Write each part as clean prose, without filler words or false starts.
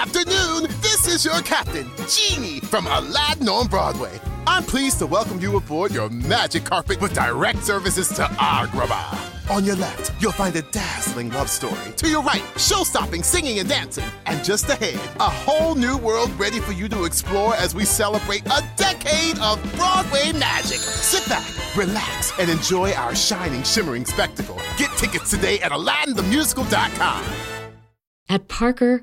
afternoon. This is your captain, Genie, from Aladdin on Broadway. I'm pleased to welcome you aboard your magic carpet with direct services to Agrabah. On your left, you'll find a dazzling love story. To your right, show-stopping, singing, and dancing. And just ahead, a whole new world ready for you to explore as we celebrate a decade of Broadway magic. Sit back, relax, and enjoy our shining, shimmering spectacle. Get tickets today at AladdinTheMusical.com. At Parker,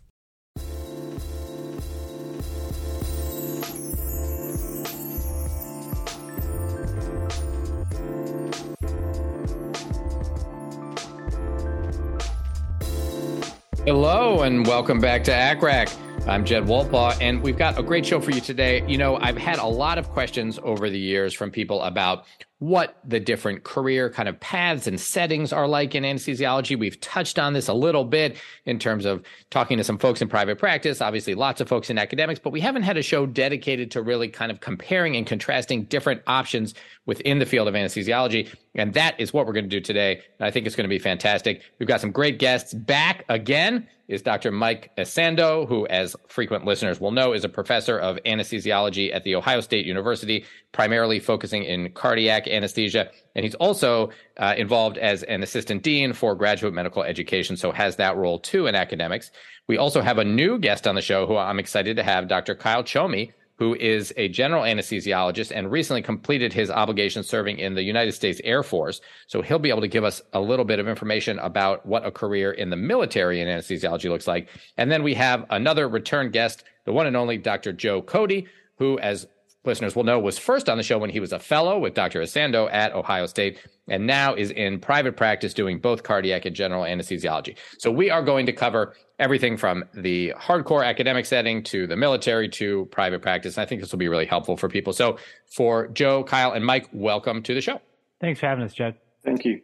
Hello and welcome back to ACRAC. I'm Jed Wolpaw, and we've got a great show for you today. You know, I've had a lot of questions over the years from people about what the different career kind of paths and settings are like in anesthesiology. We've touched on this a little bit in terms of talking to some folks in private practice, obviously lots of folks in academics, but we haven't had a show dedicated to really kind of comparing and contrasting different options within the field of anesthesiology. And that is what we're going to do today. And I think it's going to be fantastic. We've got some great guests. Back again is Dr. Mike Essandoh, who, as frequent listeners will know, is a professor of anesthesiology at The Ohio State University, primarily focusing in cardiac anesthesia. And he's also involved as an assistant dean for graduate medical education, so has that role too in academics. We also have a new guest on the show who I'm excited to have, Dr. Kyle Chomey, who is a general anesthesiologist and recently completed his obligation serving in the United States Air Force. So he'll be able to give us a little bit of information about what a career in the military in anesthesiology looks like. And then we have another return guest, the one and only Dr. Joe Cody, who, as listeners will know, was first on the show when he was a fellow with Dr. Essandoh at Ohio State, and now is in private practice doing both cardiac and general anesthesiology. So we are going to cover everything from the hardcore academic setting to the military to private practice. And I think this will be really helpful for people. So for Joe, Kyle, and Mike, welcome to the show. Thanks for having us, Jed. Thank you.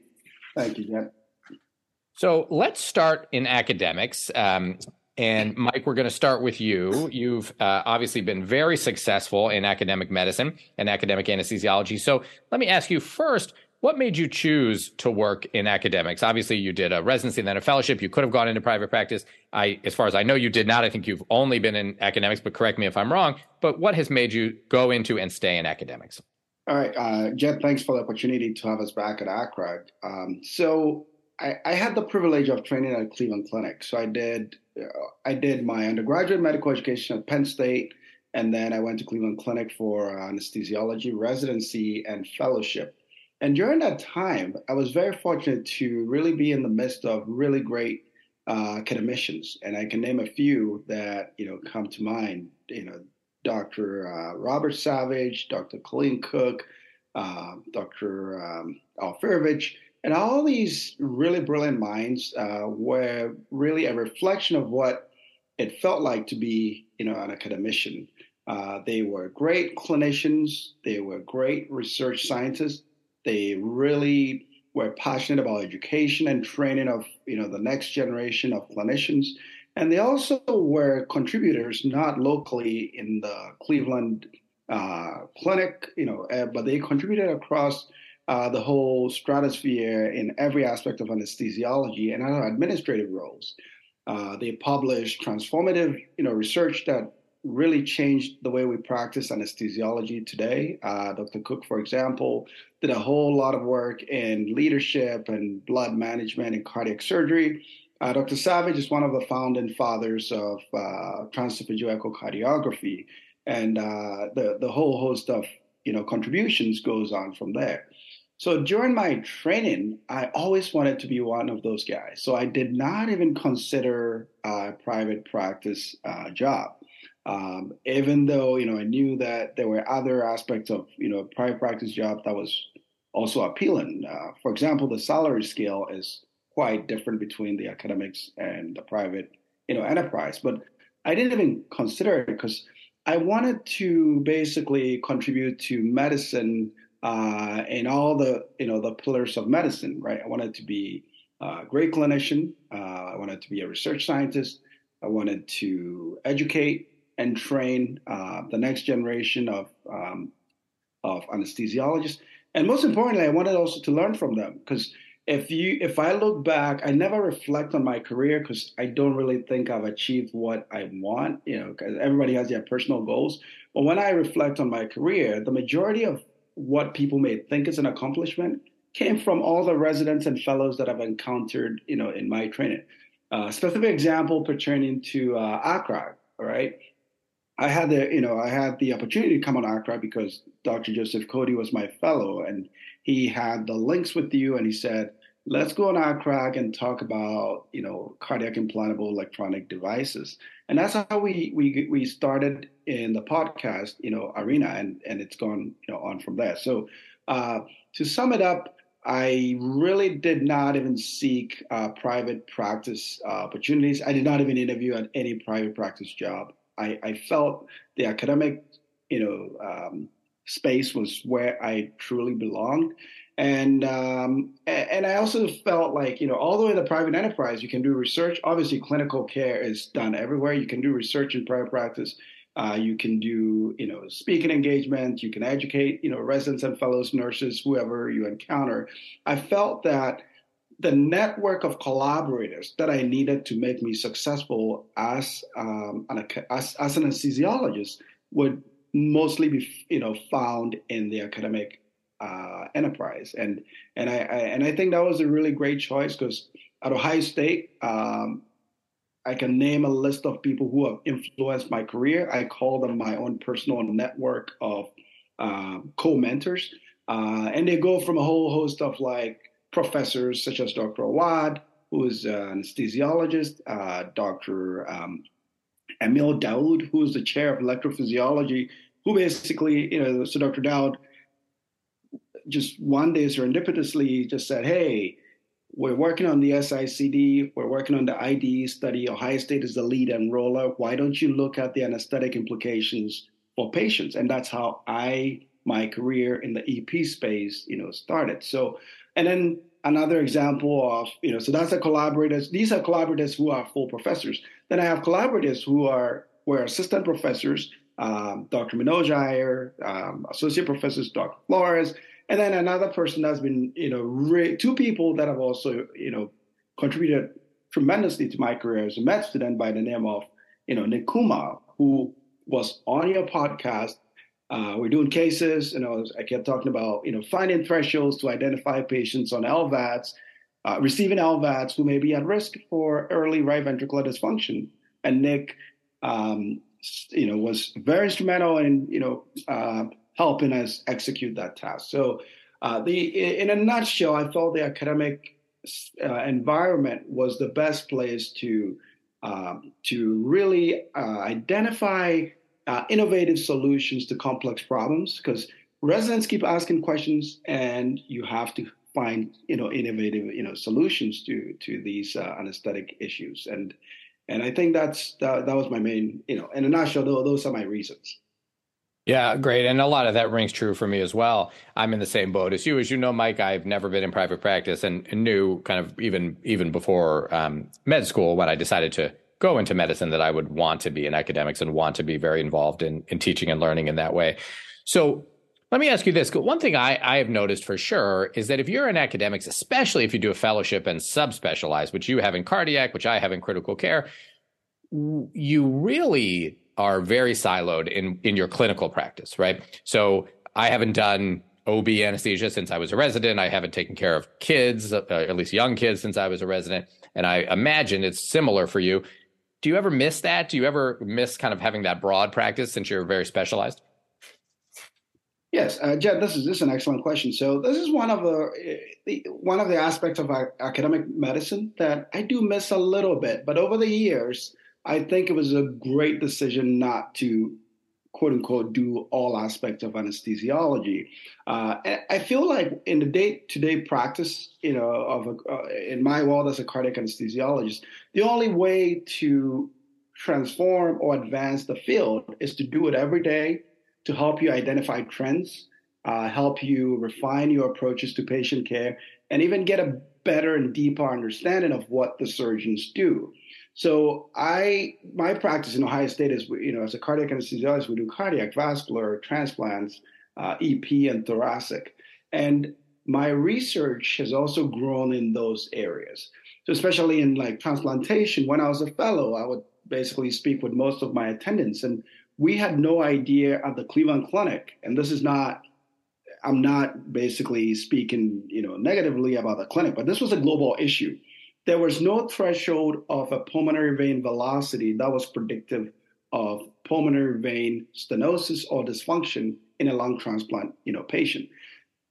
Thank you, Jed. So let's start in academics. And Mike, we're going to start with you. You've obviously been very successful in academic medicine and academic anesthesiology. So let me ask you first, what made you choose to work in academics? Obviously, you did a residency and then a fellowship. You could have gone into private practice. As far as I know, you did not. I think you've only been in academics, but correct me if I'm wrong. But what has made you go into and stay in academics? All right, Jed, thanks for the opportunity to have us back at ACRAC. So I had the privilege of training at Cleveland Clinic. So I did my undergraduate medical education at Penn State, and then I went to Cleveland Clinic for anesthesiology residency and fellowship. And during that time, I was very fortunate to really be in the midst of really great academicians. And I can name a few that, you know, come to mind. You know, Dr. Robert Savage, Dr. Colleen Cook, Dr. Alfirovich, and all these really brilliant minds were really a reflection of what it felt like to be, you know, an academician. They were great clinicians. They were great research scientists. They really were passionate about education and training of, you know, the next generation of clinicians. And they also were contributors, not locally in the Cleveland Clinic, you know, but they contributed across the whole stratosphere in every aspect of anesthesiology and other administrative roles. They published transformative, you know, research that really changed the way we practice anesthesiology today. Dr. Cook, for example, did a whole lot of work in leadership and blood management and cardiac surgery. Dr. Savage is one of the founding fathers of transesophageal echocardiography, and the whole host of, you know, contributions goes on from there. So during my training, I always wanted to be one of those guys. So I did not even consider a private practice job. Even though, you know, I knew that there were other aspects of, you know, private practice job that was also appealing. For example, the salary scale is quite different between the academics and the private, you know, enterprise. But I didn't even consider it because I wanted to basically contribute to medicine in all the pillars of medicine, right? I wanted to be a great clinician. I wanted to be a research scientist. I wanted to educate and train the next generation of anesthesiologists. And most importantly, I wanted also to learn from them, because if I look back, I never reflect on my career because I don't really think I've achieved what I want, because everybody has their personal goals. But when I reflect on my career, the majority of what people may think is an accomplishment came from all the residents and fellows that I've encountered, in my training. A specific example pertaining to ACRAC, all right? I had the opportunity to come on ACRA because Dr. Joseph Cody was my fellow, and he had the links with you, and he said, let's go on ACRA and talk about, cardiac implantable electronic devices. And that's how we started in the podcast, arena, and it's gone, on from there. So to sum it up, I really did not even seek private practice opportunities. I did not even interview at any private practice job. I felt the academic, space was where I truly belonged, and I also felt like although in the private enterprise you can do research, obviously clinical care is done everywhere. You can do research in private practice, you can do speaking engagement, you can educate residents and fellows, nurses, whoever you encounter. I felt that the network of collaborators that I needed to make me successful as an anesthesiologist would mostly be, found in the academic enterprise, and I think that was a really great choice, because at Ohio State, I can name a list of people who have influenced my career. I call them my own personal network of co-mentors, and they go from a whole host of professors such as Dr. Awad, who is an anesthesiologist, Dr. Emil Daoud, who is the chair of electrophysiology, who basically, so Dr. Daoud just one day serendipitously just said, hey, we're working on the SICD, we're working on the IDE study, Ohio State is the lead enroller, why don't you look at the anesthetic implications for patients? And that's how my career in the EP space, started. So, and then another example of, so that's the collaborators. These are collaborators who are full professors. Then I have collaborators who were assistant professors, Dr. Minojai, associate professors, Dr. Flores, and then another person that's been, two people that have also, contributed tremendously to my career as a med student by the name of, Nick Kumar, who was on your podcast. We're doing cases, I kept talking about, finding thresholds to identify patients on LVADs, receiving LVADs who may be at risk for early right ventricular dysfunction. And Nick, was very instrumental in, helping us execute that task. So in a nutshell, I felt the academic environment was the best place to really identify innovative solutions to complex problems, because residents keep asking questions and you have to find, innovative, solutions to these anesthetic issues. And I think that was my main, in a nutshell, those are my reasons. Yeah, great. And a lot of that rings true for me as well. I'm in the same boat as you. As you know, Mike, I've never been in private practice and knew kind of even before med school, when I decided to go into medicine, that I would want to be in academics and want to be very involved in teaching and learning in that way. So let me ask you this. One thing I have noticed for sure is that if you're in academics, especially if you do a fellowship and subspecialize, which you have in cardiac, which I have in critical care, you really are very siloed in your clinical practice, right? So I haven't done OB anesthesia since I was a resident. I haven't taken care of kids, at least young kids, since I was a resident. And I imagine it's similar for you. Do you ever miss that? Do you ever miss kind of having that broad practice since you're very specialized? Yes, Jed, this is an excellent question. So this is one of the aspects of academic medicine that I do miss a little bit. But over the years, I think it was a great decision not to, quote unquote, do all aspects of anesthesiology. I feel like in the day-to-day practice, in my world as a cardiac anesthesiologist, the only way to transform or advance the field is to do it every day to help you identify trends, help you refine your approaches to patient care, and even get a better and deeper understanding of what the surgeons do. So my practice in Ohio State is, as a cardiac anesthesiologist, we do cardiac, vascular, transplants, EP, and thoracic. And my research has also grown in those areas. So especially in like transplantation, when I was a fellow, I would basically speak with most of my attendants. And we had no idea at the Cleveland Clinic, and this is not, I'm not basically speaking, negatively about the clinic, but this was a global issue. There was no threshold of a pulmonary vein velocity that was predictive of pulmonary vein stenosis or dysfunction in a lung transplant, patient.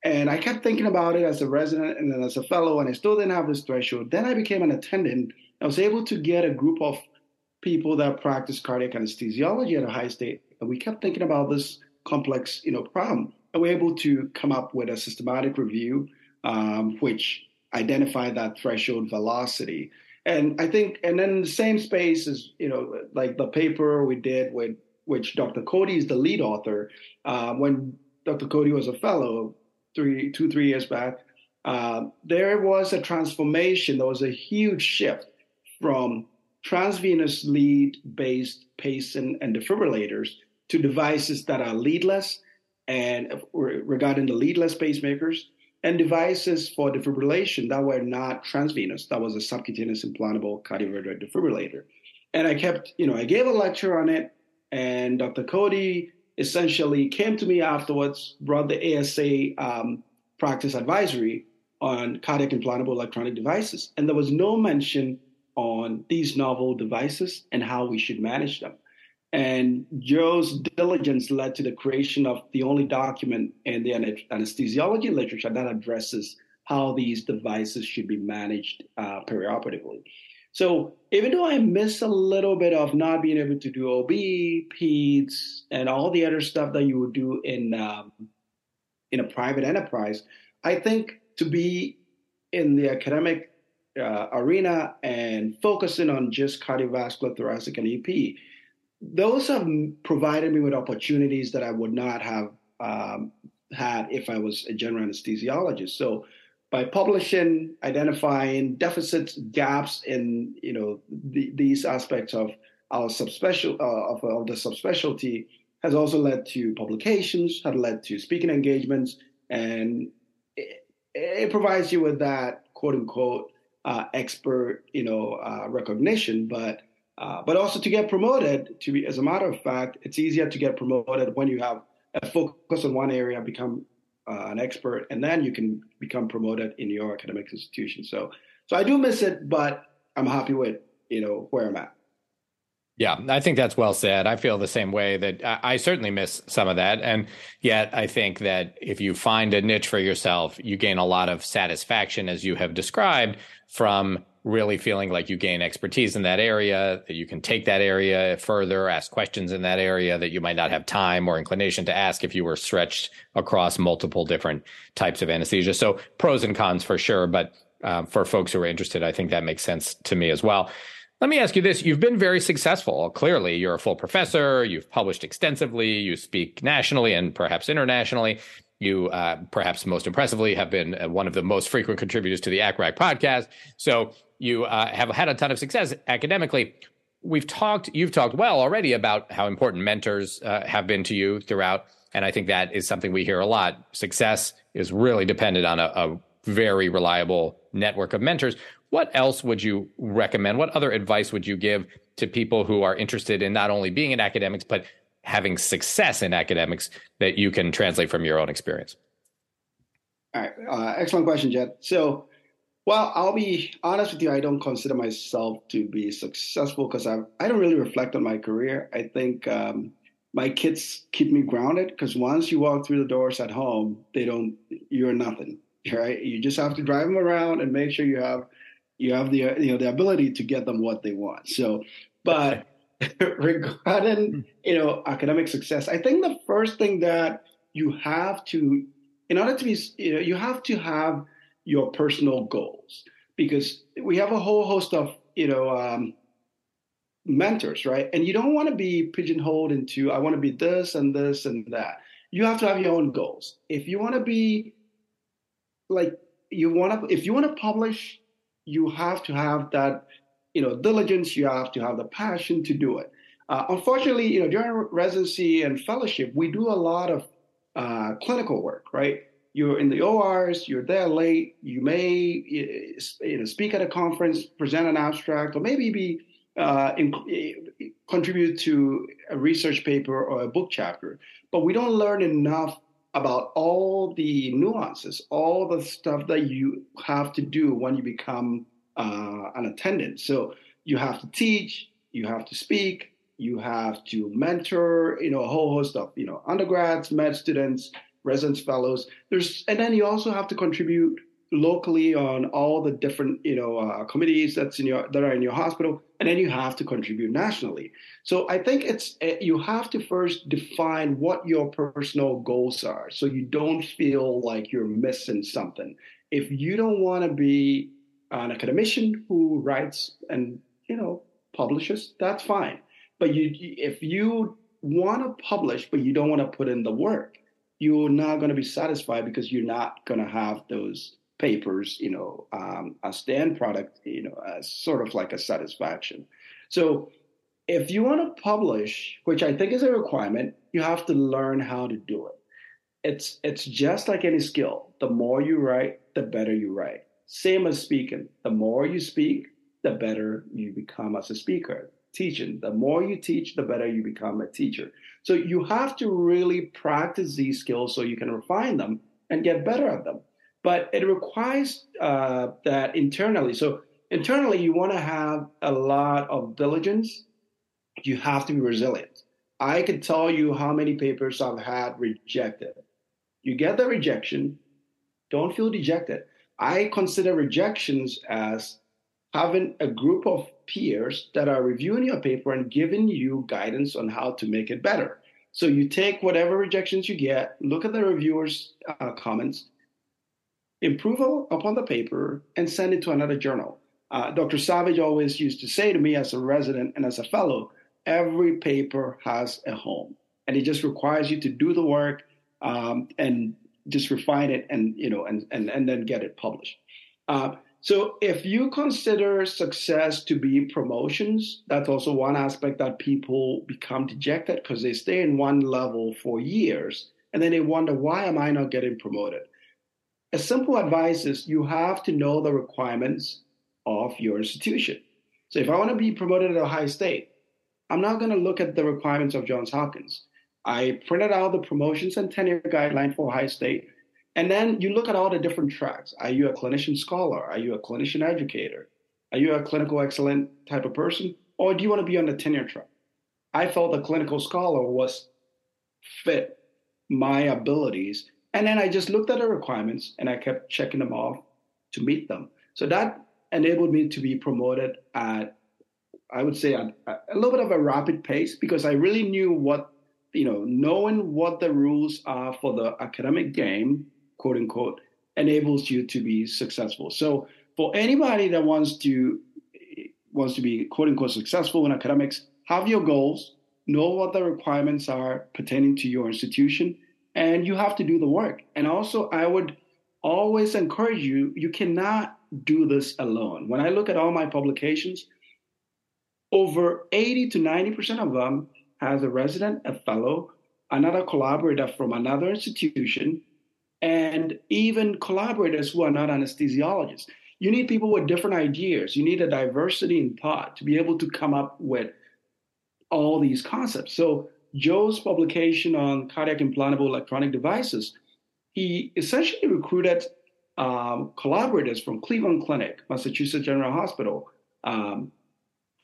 And I kept thinking about it as a resident and then as a fellow, and I still didn't have this threshold. Then I became an attendant. I was able to get a group of people that practice cardiac anesthesiology at Ohio State, and we kept thinking about this complex, problem. And we were able to come up with a systematic review, which identified that threshold velocity. And I think, and then the same space is, like the paper we did with, which Dr. Cody is the lead author. When Dr. Cody was a fellow three years back, there was a transformation. There was a huge shift from transvenous lead-based pacing and defibrillators to devices that are leadless, and regarding the leadless pacemakers, and devices for defibrillation that were not transvenous. That was a subcutaneous implantable cardioverter defibrillator. And I kept, I gave a lecture on it, and Dr. Cody essentially came to me afterwards, brought the ASA practice advisory on cardiac implantable electronic devices. And there was no mention on these novel devices and how we should manage them. And Joe's diligence led to the creation of the only document in the anesthesiology literature that addresses how these devices should be managed perioperatively. So even though I miss a little bit of not being able to do OB, peds, and all the other stuff that you would do in a private enterprise, I think to be in the academic arena and focusing on just cardiovascular, thoracic, and EP, those have provided me with opportunities that I would not have had if I was a general anesthesiologist. So by publishing, identifying deficits, gaps in, these aspects of our of the subspecialty has also led to publications, has led to speaking engagements, and it provides you with that quote unquote expert, recognition, but also to get promoted, as a matter of fact, it's easier to get promoted when you have a focus on one area, become an expert, and then you can become promoted in your academic institution. So I do miss it, but I'm happy with, where I'm at. Yeah, I think that's well said. I feel the same way, that I certainly miss some of that. And yet I think that if you find a niche for yourself, you gain a lot of satisfaction, as you have described, from really feeling like you gain expertise in that area, that you can take that area further, ask questions in that area that you might not have time or inclination to ask if you were stretched across multiple different types of anesthesia. So pros and cons for sure, but for folks who are interested, I think that makes sense to me as well. Let me ask you this. You've been very successful. Clearly, you're a full professor. You've published extensively. You speak nationally and perhaps internationally. You perhaps most impressively have been one of the most frequent contributors to the ACRAC podcast. So you have had a ton of success academically. You've talked well already about how important mentors have been to you throughout. And I think that is something we hear a lot. Success is really dependent on a very reliable network of mentors. What else would you recommend? What other advice would you give to people who are interested in not only being in academics, but having success in academics that you can translate from your own experience? All right. Excellent question, Jed. So, I'll be honest with you. I don't consider myself to be successful because I don't really reflect on my career. I think my kids keep me grounded, because once you walk through the doors at home, you're nothing, right? You just have to drive them around and make sure you have the, the ability to get them what they want. So, but regarding, academic success, I think the first thing that you have to, in order to be, you have to have your personal goals, because we have a whole host of, mentors, right? And you don't want to be pigeonholed into, I want to be this and this and that. You have to have your own goals. If you want to be like, if you want to publish, you have to have that, diligence. You have to have the passion to do it. Unfortunately, during residency and fellowship, we do a lot of clinical work, right? You're in the ORs, you're there late, you may speak at a conference, present an abstract, or maybe be contribute to a research paper or a book chapter. But we don't learn enough about all the nuances, all the stuff that you have to do when you become an attendant. So you have to teach, you have to speak, you have to mentor, a whole host of, undergrads, med students, residence fellows. And then you also have to contribute locally on all the different, committees that are in your hospital. And then you have to contribute nationally. So I think you have to first define what your personal goals are, so you don't feel like you're missing something. If you don't want to be an academician who writes and, publishes, that's fine. But if you want to publish, but you don't want to put in the work, you're not going to be satisfied, because you're not going to have those papers, as the end product, as sort of like a satisfaction. So if you want to publish, which I think is a requirement, you have to learn how to do it. It's just like any skill. The more you write, the better you write. Same as speaking. The more you speak, the better you become as a speaker. Teaching. The more you teach, the better you become a teacher. So you have to really practice these skills so you can refine them and get better at them. But it requires that internally. So internally, you want to have a lot of diligence. You have to be resilient. I could tell you how many papers I've had rejected. You get the rejection, don't feel dejected. I consider rejections as having a group of peers that are reviewing your paper and giving you guidance on how to make it better. So you take whatever rejections you get, look at the reviewers' comments, improve upon the paper, and send it to another journal. Dr. Savage always used to say to me as a resident and as a fellow, every paper has a home, and it just requires you to do the work and just refine it and then get it published. So if you consider success to be promotions, that's also one aspect that people become dejected, because they stay in one level for years and then they wonder, why am I not getting promoted? A simple advice is you have to know the requirements of your institution. So if I want to be promoted at Ohio State, I'm not going to look at the requirements of Johns Hopkins. I printed out the promotions and tenure guideline for Ohio State. And then you look at all the different tracks. Are you a clinician scholar? Are you a clinician educator? Are you a clinical excellent type of person? Or do you want to be on the tenure track? I felt the clinical scholar was fit my abilities. And then I just looked at the requirements and I kept checking them off to meet them. So that enabled me to be promoted at, I would say, a little bit of a rapid pace, because I really knew knowing what the rules are for the academic game, quote unquote, enables you to be successful. So for anybody that wants to be, quote unquote, successful in academics, have your goals, know what the requirements are pertaining to your institution, and you have to do the work. And also, I would always encourage you, you cannot do this alone. When I look at all my publications, over 80 to 90% of them has a resident, a fellow, another collaborator from another institution, and even collaborators who are not anesthesiologists. You need people with different ideas. You need a diversity in thought to be able to come up with all these concepts. So Joe's publication on cardiac implantable electronic devices, he essentially recruited collaborators from Cleveland Clinic, Massachusetts General Hospital,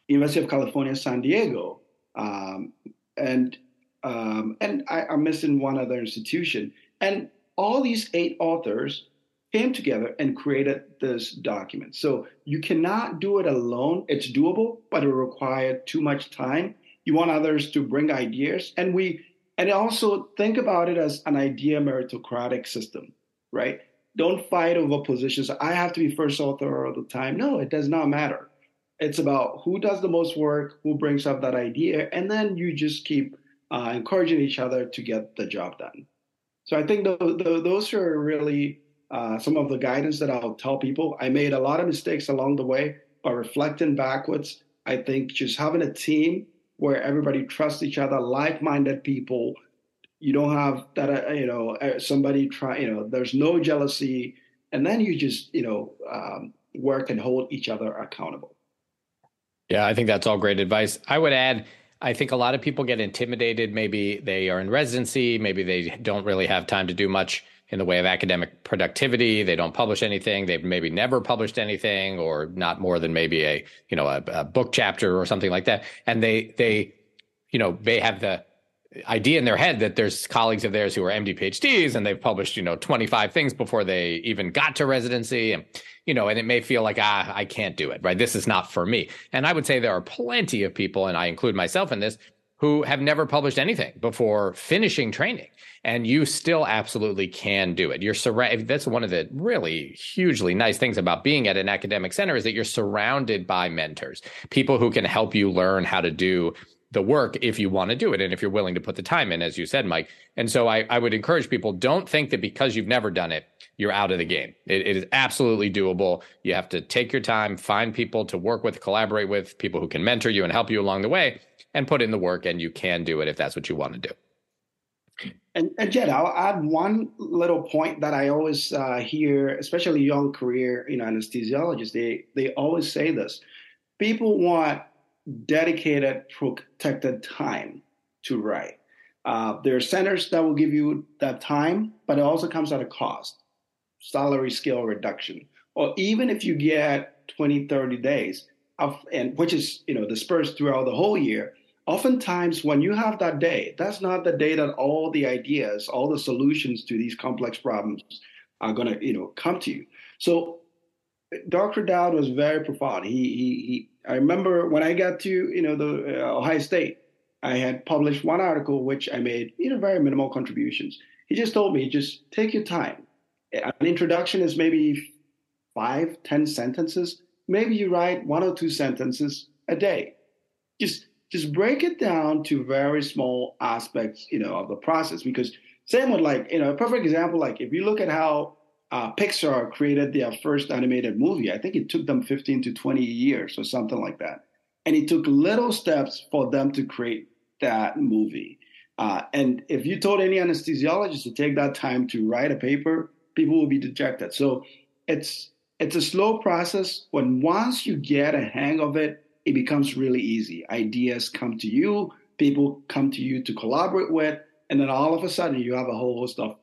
University of California, San Diego, and I'm missing one other institution. And all these 8 authors came together and created this document. So you cannot do it alone. It's doable, but it required too much time. You want others to bring ideas. And also think about it as an idea meritocratic system, right? Don't fight over positions. I have to be first author all the time. No, it does not matter. It's about who does the most work, who brings up that idea, and then you just keep encouraging each other to get the job done. So I think those are really some of the guidance that I'll tell people. I made a lot of mistakes along the way, but reflecting backwards, I think just having a team where everybody trusts each other, like-minded people. You don't have that, somebody there's no jealousy. And then you just, work and hold each other accountable. Yeah, I think that's all great advice. I would add, I think a lot of people get intimidated. Maybe they are in residency. Maybe they don't really have time to do much in the way of academic productivity. They don't publish anything. They've maybe never published anything, or not more than maybe a book chapter or something like that. And they have the idea in their head that there's colleagues of theirs who are MD PhDs and they've published, 25 things before they even got to residency. And, and it may feel like, I can't do it, right? This is not for me. And I would say there are plenty of people, and I include myself in this, who have never published anything before finishing training. And you still absolutely can do it. That's one of the really hugely nice things about being at an academic center, is that you're surrounded by mentors, people who can help you learn how to do the work if you want to do it, and if you're willing to put the time in, as you said, Mike. And so I would encourage people, don't think that because you've never done it, you're out of the game. It is absolutely doable. You have to take your time, find people to work with, collaborate with, people who can mentor you and help you along the way, and put in the work, and you can do it if that's what you want to do. And Jed, I'll add one little point that I always hear, especially young career anesthesiologists, they always say this. People want dedicated, protected time to write. There are centers that will give you that time, but it also comes at a cost, salary scale reduction. Or even if you get 20, 30 days, which is dispersed throughout the whole year, oftentimes when you have that day, that's not the day that all the ideas, all the solutions to these complex problems are going to come to you. So Dr. Daoud was very profound. He I remember when I got to the Ohio State, I had published one article which I made very minimal contributions. He just told me, just take your time. An introduction is maybe 5-10 sentences. Maybe you write 1 or 2 sentences a day. Just break it down to very small aspects of the process, because same with a perfect example, if you look at how Pixar created their first animated movie. I think it took them 15 to 20 years or something like that. And it took little steps for them to create that movie. And if you told any anesthesiologist to take that time to write a paper, people will be dejected. So it's a slow process. When once you get a hang of it, it becomes really easy. Ideas come to you, people come to you to collaborate with, and then all of a sudden you have a whole host of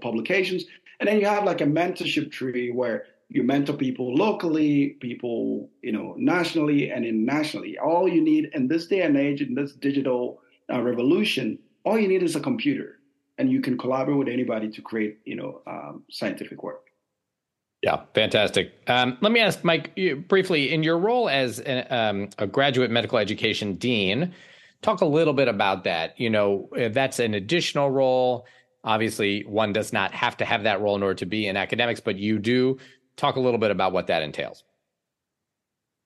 publications. And then you have a mentorship tree where you mentor people locally, people, nationally and internationally. All you need in this day and age, in this digital revolution, all you need is a computer, and you can collaborate with anybody to create, scientific work. Yeah, fantastic. Let me ask Mike briefly, in your role as a graduate medical education dean, talk a little bit about that. That's an additional role. Obviously, one does not have to have that role in order to be in academics, but you do. Talk a little bit about what that entails.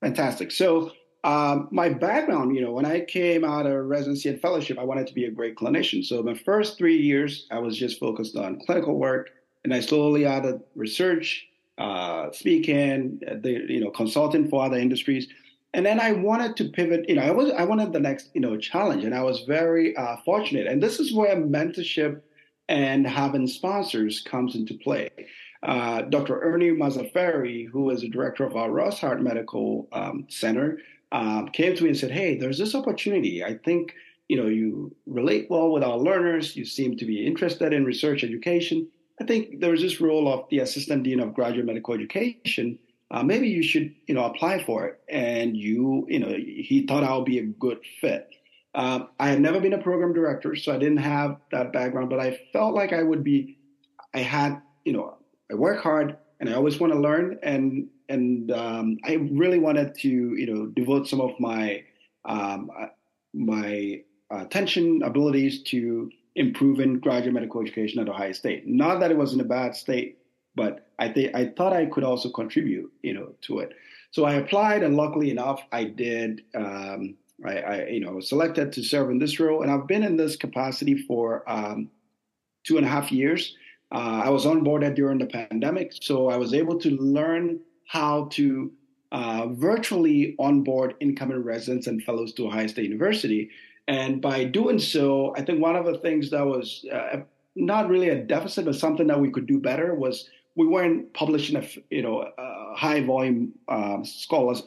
Fantastic. So my background, when I came out of residency and fellowship, I wanted to be a great clinician. So my first 3 years, I was just focused on clinical work, and I slowly added research, speaking, consulting for other industries. And then I wanted to pivot, I wanted the next, challenge, and I was very fortunate. And this is where mentorship and having sponsors comes into play. Dr. Ernie Mazzaferri, who is the director of our Ross Hart Medical Center, came to me and said, hey, there's this opportunity. I think, you relate well with our learners. You seem to be interested in research education. I think there's this role of the Assistant Dean of Graduate Medical Education. Maybe you should, apply for it. And he thought I would be a good fit. I had never been a program director, so I didn't have that background, but I felt like I work hard and I always want to learn. And I really wanted to, devote some of my, attention abilities to improving graduate medical education at Ohio State. Not that it was in a bad state, but I thought I could also contribute, to it. So I applied, and luckily enough, I did. I was selected to serve in this role, and I've been in this capacity for 2.5 years. I was onboarded during the pandemic, so I was able to learn how to virtually onboard incoming residents and fellows to Ohio State University. And by doing so, I think one of the things that was not really a deficit, but something that we could do better was we weren't publishing high-volume scholars,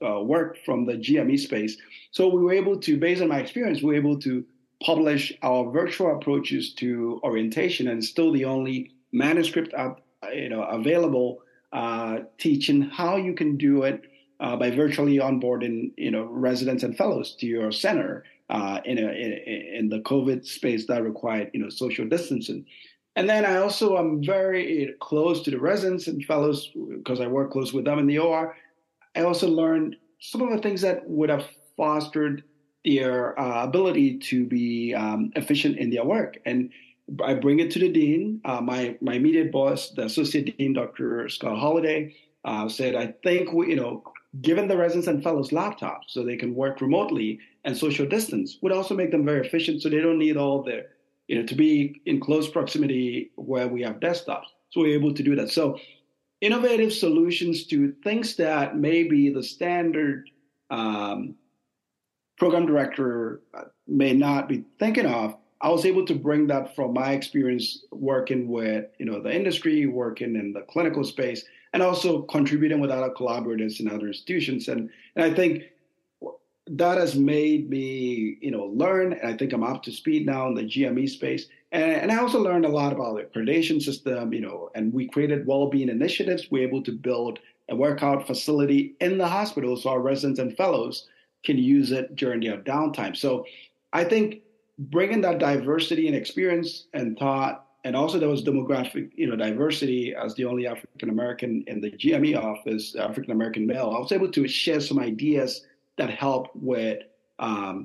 work from the GME space. So we were able to, based on my experience, we were able to publish our virtual approaches to orientation, and still the only manuscript available teaching how you can do it by virtually onboarding residents and fellows to your center in the COVID space that required social distancing. And then I also am very close to the residents and fellows because I work close with them in the OR. I also learned some of the things that would have fostered their ability to be efficient in their work. And I bring it to the dean. My immediate boss, the associate dean, Dr. Scott Holliday, said, I think, given the residents and fellows laptops so they can work remotely and social distance would also make them very efficient, so they don't need all the, to be in close proximity where we have desktops. So we're able to do that. So innovative solutions to things that maybe the standard program director may not be thinking of. I was able to bring that from my experience working with, the industry, working in the clinical space, and also contributing with other collaborators in other institutions. And I think that has made me, learn. And I think I'm up to speed now in the GME space. And I also learned a lot about the accreditation system, and we created well-being initiatives. We're able to build a workout facility in the hospital so our residents and fellows can use it during their downtime. So I think bringing that diversity and experience and thought, and also there was demographic, diversity as the only African-American in the GME office, African-American male, I was able to share some ideas that help with our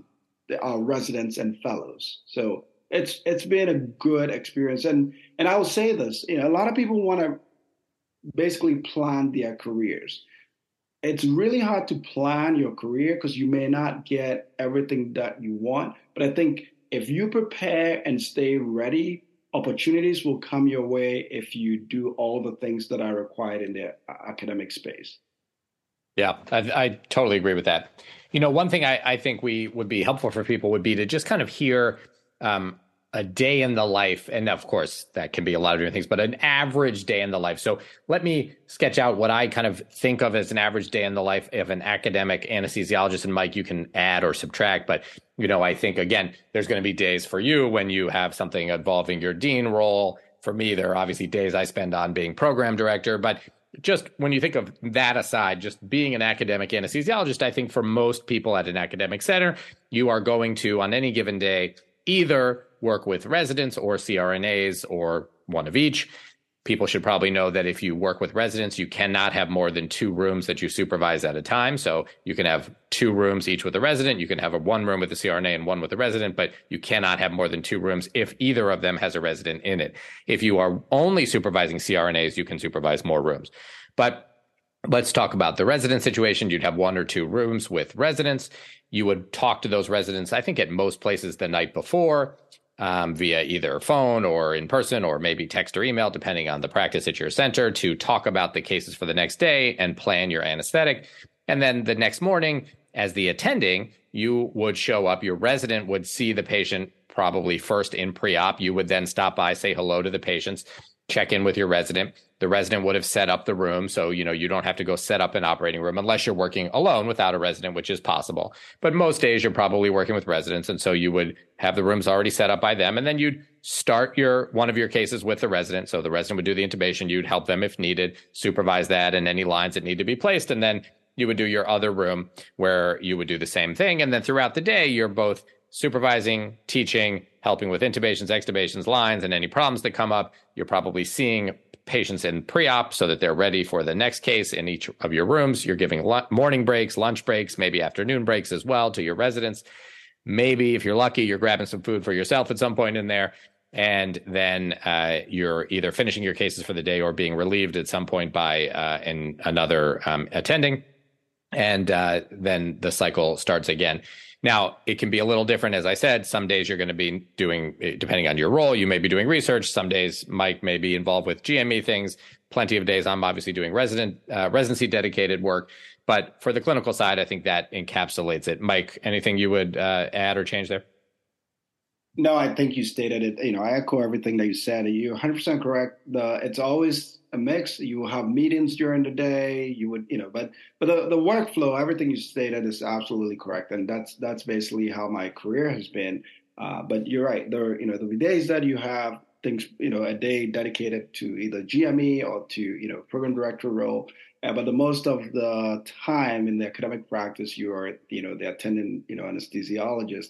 residents and fellows. So it's been a good experience. And I will say this, a lot of people want to basically plan their careers. It's really hard to plan your career because you may not get everything that you want. But I think if you prepare and stay ready, opportunities will come your way if you do all the things that are required in the academic space. Yeah, I totally agree with that. One thing I think we would be helpful for people would be to just kind of hear a day in the life. And of course, that can be a lot of different things, but an average day in the life. So let me sketch out what I kind of think of as an average day in the life of an academic anesthesiologist. And Mike, you can add or subtract, but, I think, again, there's going to be days for you when you have something involving your dean role. For me, there are obviously days I spend on being program director, but just when you think of that aside, just being an academic anesthesiologist, I think for most people at an academic center, you are going to, on any given day, either work with residents or CRNAs or one of each. People should probably know that if you work with residents, you cannot have more than 2 rooms that you supervise at a time. So you can have 2 rooms, each with a resident. You can have one room with a CRNA and one with a resident, but you cannot have more than 2 rooms if either of them has a resident in it. If you are only supervising CRNAs, you can supervise more rooms. But let's talk about the resident situation. You'd have 1 or 2 rooms with residents. You would talk to those residents, I think at most places the night before, via either phone or in person or maybe text or email, depending on the practice at your center, to talk about the cases for the next day and plan your anesthetic. And then the next morning, as the attending, you would show up. Your resident would see the patient probably first in pre-op. You would then stop by, say hello to the patients, check in with your resident. The resident would have set up the room. So, you don't have to go set up an operating room unless you're working alone without a resident, which is possible. But most days you're probably working with residents. And so you would have the rooms already set up by them. And then you'd start one of your cases with the resident. So the resident would do the intubation. You'd help them if needed, supervise that and any lines that need to be placed. And then you would do your other room where you would do the same thing. And then throughout the day, you're both supervising, teaching, helping with intubations, extubations, lines, and any problems that come up. You're probably seeing patients in pre-op so that they're ready for the next case in each of your rooms. You're giving morning breaks, lunch breaks, maybe afternoon breaks as well to your residents. Maybe if you're lucky, you're grabbing some food for yourself at some point in there. And then you're either finishing your cases for the day or being relieved at some point by another attending. And then the cycle starts again. Now, it can be a little different. As I said, some days you're going to be doing, depending on your role, you may be doing research. Some days Mike may be involved with GME things. Plenty of days I'm obviously doing residency dedicated work. But for the clinical side, I think that encapsulates it. Mike, anything you would add or change there? No, I think you stated it. You know, I echo everything that you said. You're 100% correct. It's always a mix. You will have meetings during the day. You would, you know, but the workflow, everything you stated is absolutely correct, and that's basically how my career has been. But you're right. There, you know, there'll be days that you have things, you know, a day dedicated to either GME or to, you know, program director role. But the most of the time in the academic practice, you are, you know, the attending, you know, anesthesiologist,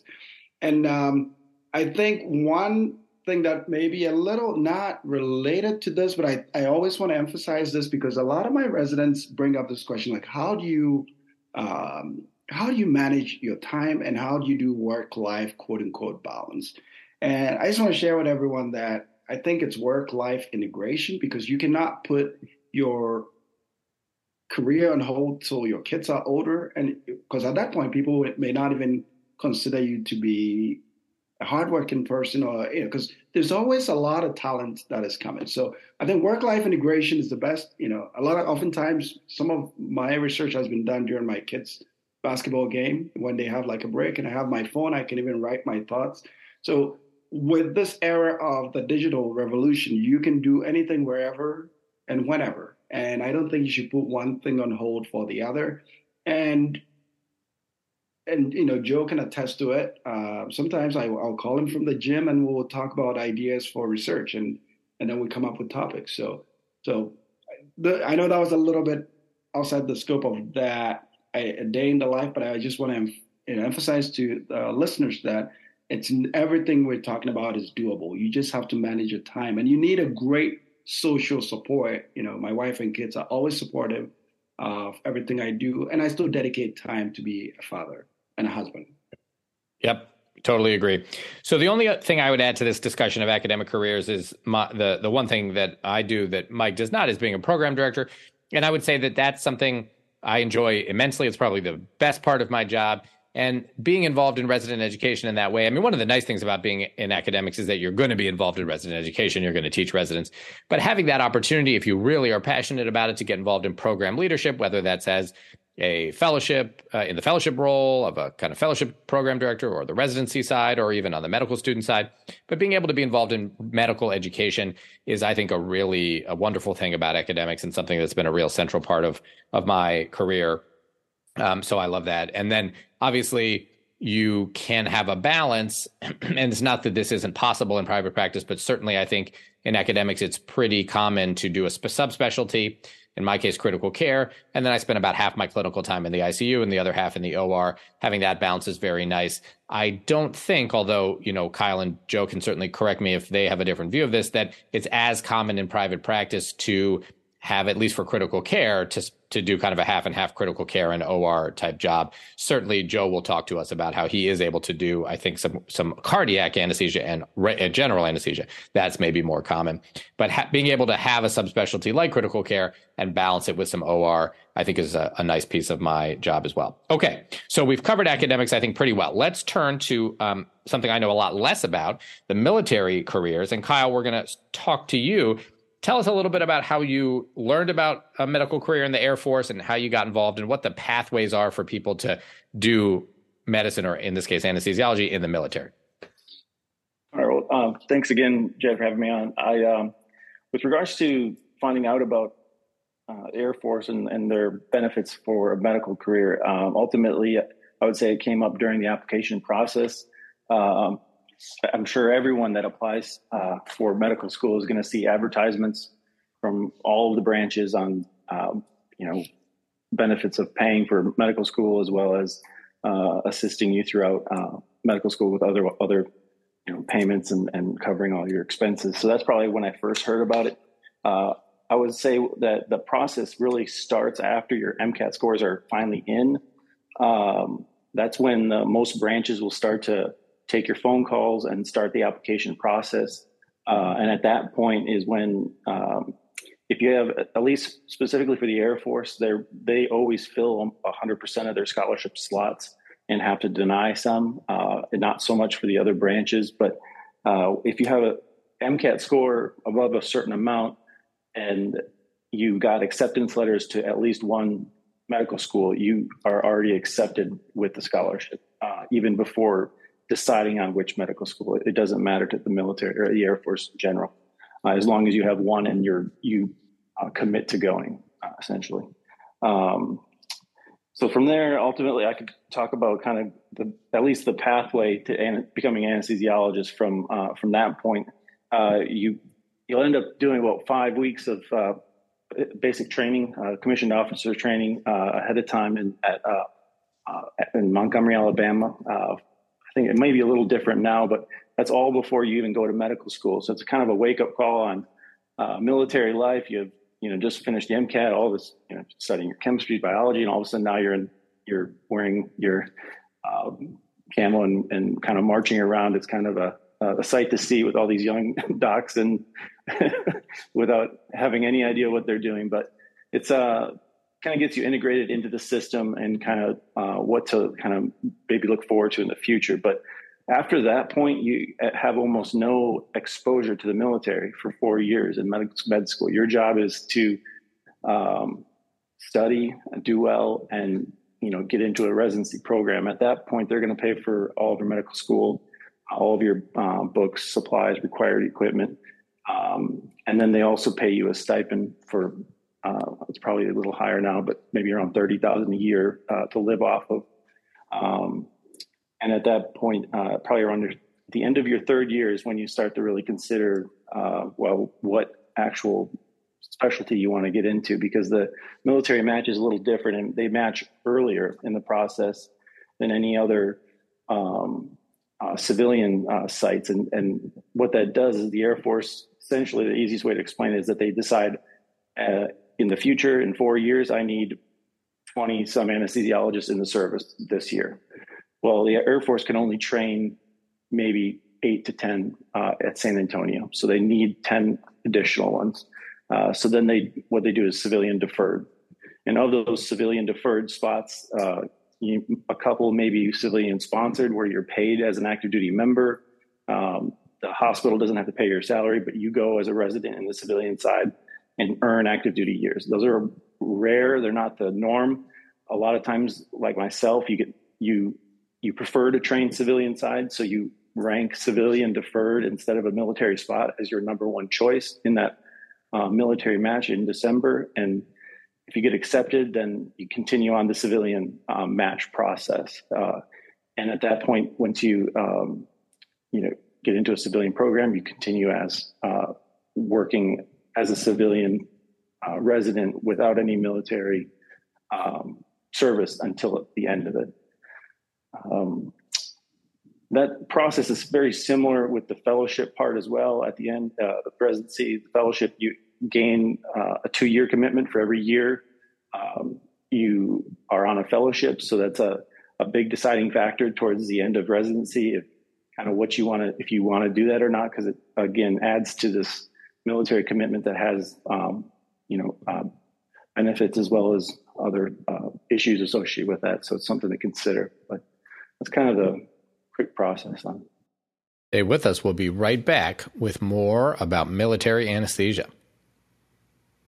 and I think one thing that may be a little not related to this, but I always want to emphasize this because a lot of my residents bring up this question, like, how do you manage your time and how do you do work-life, quote-unquote, balance? And I just want to share with everyone that I think it's work-life integration, because you cannot put your career on hold till your kids are older, and because at that point, people may not even consider you to be a hardworking person, or, you know, because there's always a lot of talent that is coming. So I think work-life integration is the best. You know, oftentimes some of my research has been done during my kids' basketball game when they have like a break, and I have my phone, I can even write my thoughts. So with this era of the digital revolution, you can do anything wherever and whenever. And I don't think you should put one thing on hold for the other. And, you know, Joe can attest to it. Sometimes I'll call him from the gym and we'll talk about ideas for research, and then we come up with topics. So I know that was a little bit outside the scope of that a day in the life, but I just want to, you know, emphasize to the listeners that it's everything we're talking about is doable. You just have to manage your time, and you need a great social support. You know, my wife and kids are always supportive of everything I do, and I still dedicate time to be a father and a husband. Yep, totally agree. So the only thing I would add to this discussion of academic careers is the one thing that I do that Mike does not is being a program director. And I would say that that's something I enjoy immensely. It's probably the best part of my job. And being involved in resident education in that way, I mean, one of the nice things about being in academics is that you're going to be involved in resident education. You're going to teach residents. But having that opportunity, if you really are passionate about it, to get involved in program leadership, whether that's as a fellowship, in the fellowship role of a kind of fellowship program director, or the residency side, or even on the medical student side. But being able to be involved in medical education is, I think, a wonderful thing about academics, and something that's been a real central part of my career. So I love that. And then obviously you can have a balance, and it's not that this isn't possible in private practice, but certainly I think in academics, it's pretty common to do a subspecialty, in my case, critical care. And then I spend about half my clinical time in the ICU and the other half in the OR. Having that balance is very nice. I don't think, although, you know, Kyle and Joe can certainly correct me if they have a different view of this, that it's as common in private practice to have, at least for critical care, to do kind of a half and half critical care and OR type job. Certainly, Joe will talk to us about how he is able to do, I think, some cardiac anesthesia and general anesthesia. That's maybe more common. But being able to have a subspecialty like critical care and balance it with some OR, I think, is a nice piece of my job as well. Okay, so we've covered academics, I think, pretty well. Let's turn to something I know a lot less about, the military careers. And Kyle, we're going to talk to you. Tell us a little bit about how you learned about a medical career in the Air Force and how you got involved, and what the pathways are for people to do medicine, or in this case, anesthesiology, in the military. All right. Well, thanks again, Jed, for having me on. I with regards to finding out about Air Force and their benefits for a medical career, ultimately, I would say it came up during the application process. I'm sure everyone that applies for medical school is going to see advertisements from all of the branches on, you know, benefits of paying for medical school, as well as assisting you throughout medical school with other, you know, payments and covering all your expenses. So that's probably when I first heard about it. I would say that the process really starts after your MCAT scores are finally in. That's when most branches will start to take your phone calls and start the application process. And at that point is when if you have, at least specifically for the Air Force, they always fill 100% of their scholarship slots and have to deny some, and not so much for the other branches. But if you have a MCAT score above a certain amount and you got acceptance letters to at least one medical school, you are already accepted with the scholarship, even before deciding on which medical school. It doesn't matter to the military or the Air Force in general, as long as you have one and you commit to going, essentially. So from there, ultimately, I could talk about kind of at least the pathway to becoming an anesthesiologist. From that point, you'll end up doing about 5 weeks of basic training, commissioned officer training ahead of time in Montgomery, Alabama. I think it may be a little different now, but that's all before you even go to medical school. So it's kind of a wake-up call on military life. You just finished the MCAT, all this, studying your chemistry, biology, and all of a sudden now you're wearing your camo and kind of marching around. It's kind of a sight to see with all these young docs and without having any idea what they're doing. But it's kind of gets you integrated into the system and kind of what to kind of maybe look forward to in the future. But after that point, you have almost no exposure to the military for 4 years in med school. Your job is to study, do well, and get into a residency program. At that point, they're going to pay for all of your medical school, all of your books, supplies, required equipment, and then they also pay you a stipend for. It's probably a little higher now, but maybe around $30,000 a year to live off of. And at that point, probably around the end of your third year is when you start to really consider, what actual specialty you want to get into, because the military match is a little different and they match earlier in the process than any other civilian sites. And what that does is the Air Force, essentially the easiest way to explain it is that they decide in the future, in 4 years, I need 20 some anesthesiologists in the service this year. Well, the Air Force can only train maybe 8 to 10 at San Antonio, so they need 10 additional ones. So then what they do is civilian deferred, and of those civilian deferred spots, a couple maybe civilian sponsored where you're paid as an active duty member. The hospital doesn't have to pay your salary, but you go as a resident in the civilian side and earn active duty years. Those are rare. They're not the norm. A lot of times, like myself, you prefer to train civilian side, so you rank civilian deferred instead of a military spot as your number one choice in that military match in December. And if you get accepted, then you continue on the civilian match process. And at that point, once you get into a civilian program, you continue as working as a civilian resident without any military service until the end of it. That process is very similar with the fellowship part as well. At the end, the residency, the fellowship, you gain a 2-year commitment for every year. You are on a fellowship, so that's a big deciding factor towards the end of residency, if you want to do that or not, because it, again, adds to this military commitment that has, benefits as well as other issues associated with that. So it's something to consider, but that's kind of the quick process on it. Stay with us. We'll be right back with more about military anesthesia.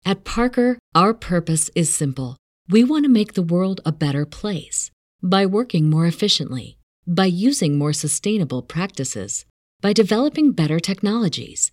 At Parker, our purpose is simple. We want to make the world a better place by working more efficiently, by using more sustainable practices, by developing better technologies.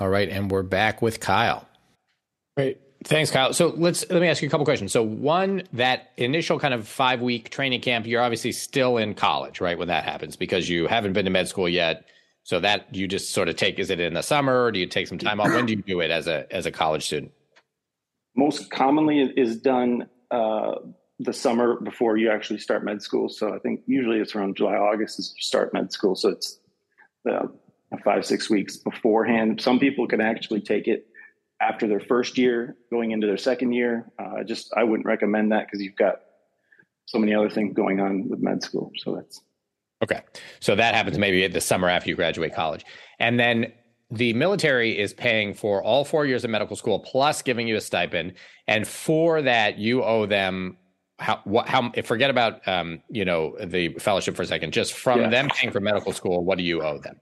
All right, and we're back with Kyle. Great. Thanks, Kyle. So let me ask you a couple questions. So one, that initial kind of 5-week training camp, you're obviously still in college, right, when that happens, because you haven't been to med school yet. So that you just sort of take, is it in the summer? Or do you take some time off? When do you do it as a college student? Most commonly it is done the summer before you actually start med school. So I think usually it's around July, August is you start med school. So it's 5-6 weeks beforehand. Some people can actually take it after their first year, going into their second year. I wouldn't recommend that because you've got so many other things going on with med school. So that's okay. So that happens maybe the summer after you graduate college. And then the military is paying for all 4 years of medical school plus giving you a stipend. And for that, you owe them forget about the fellowship for a second, just from them paying for medical school, what do you owe them?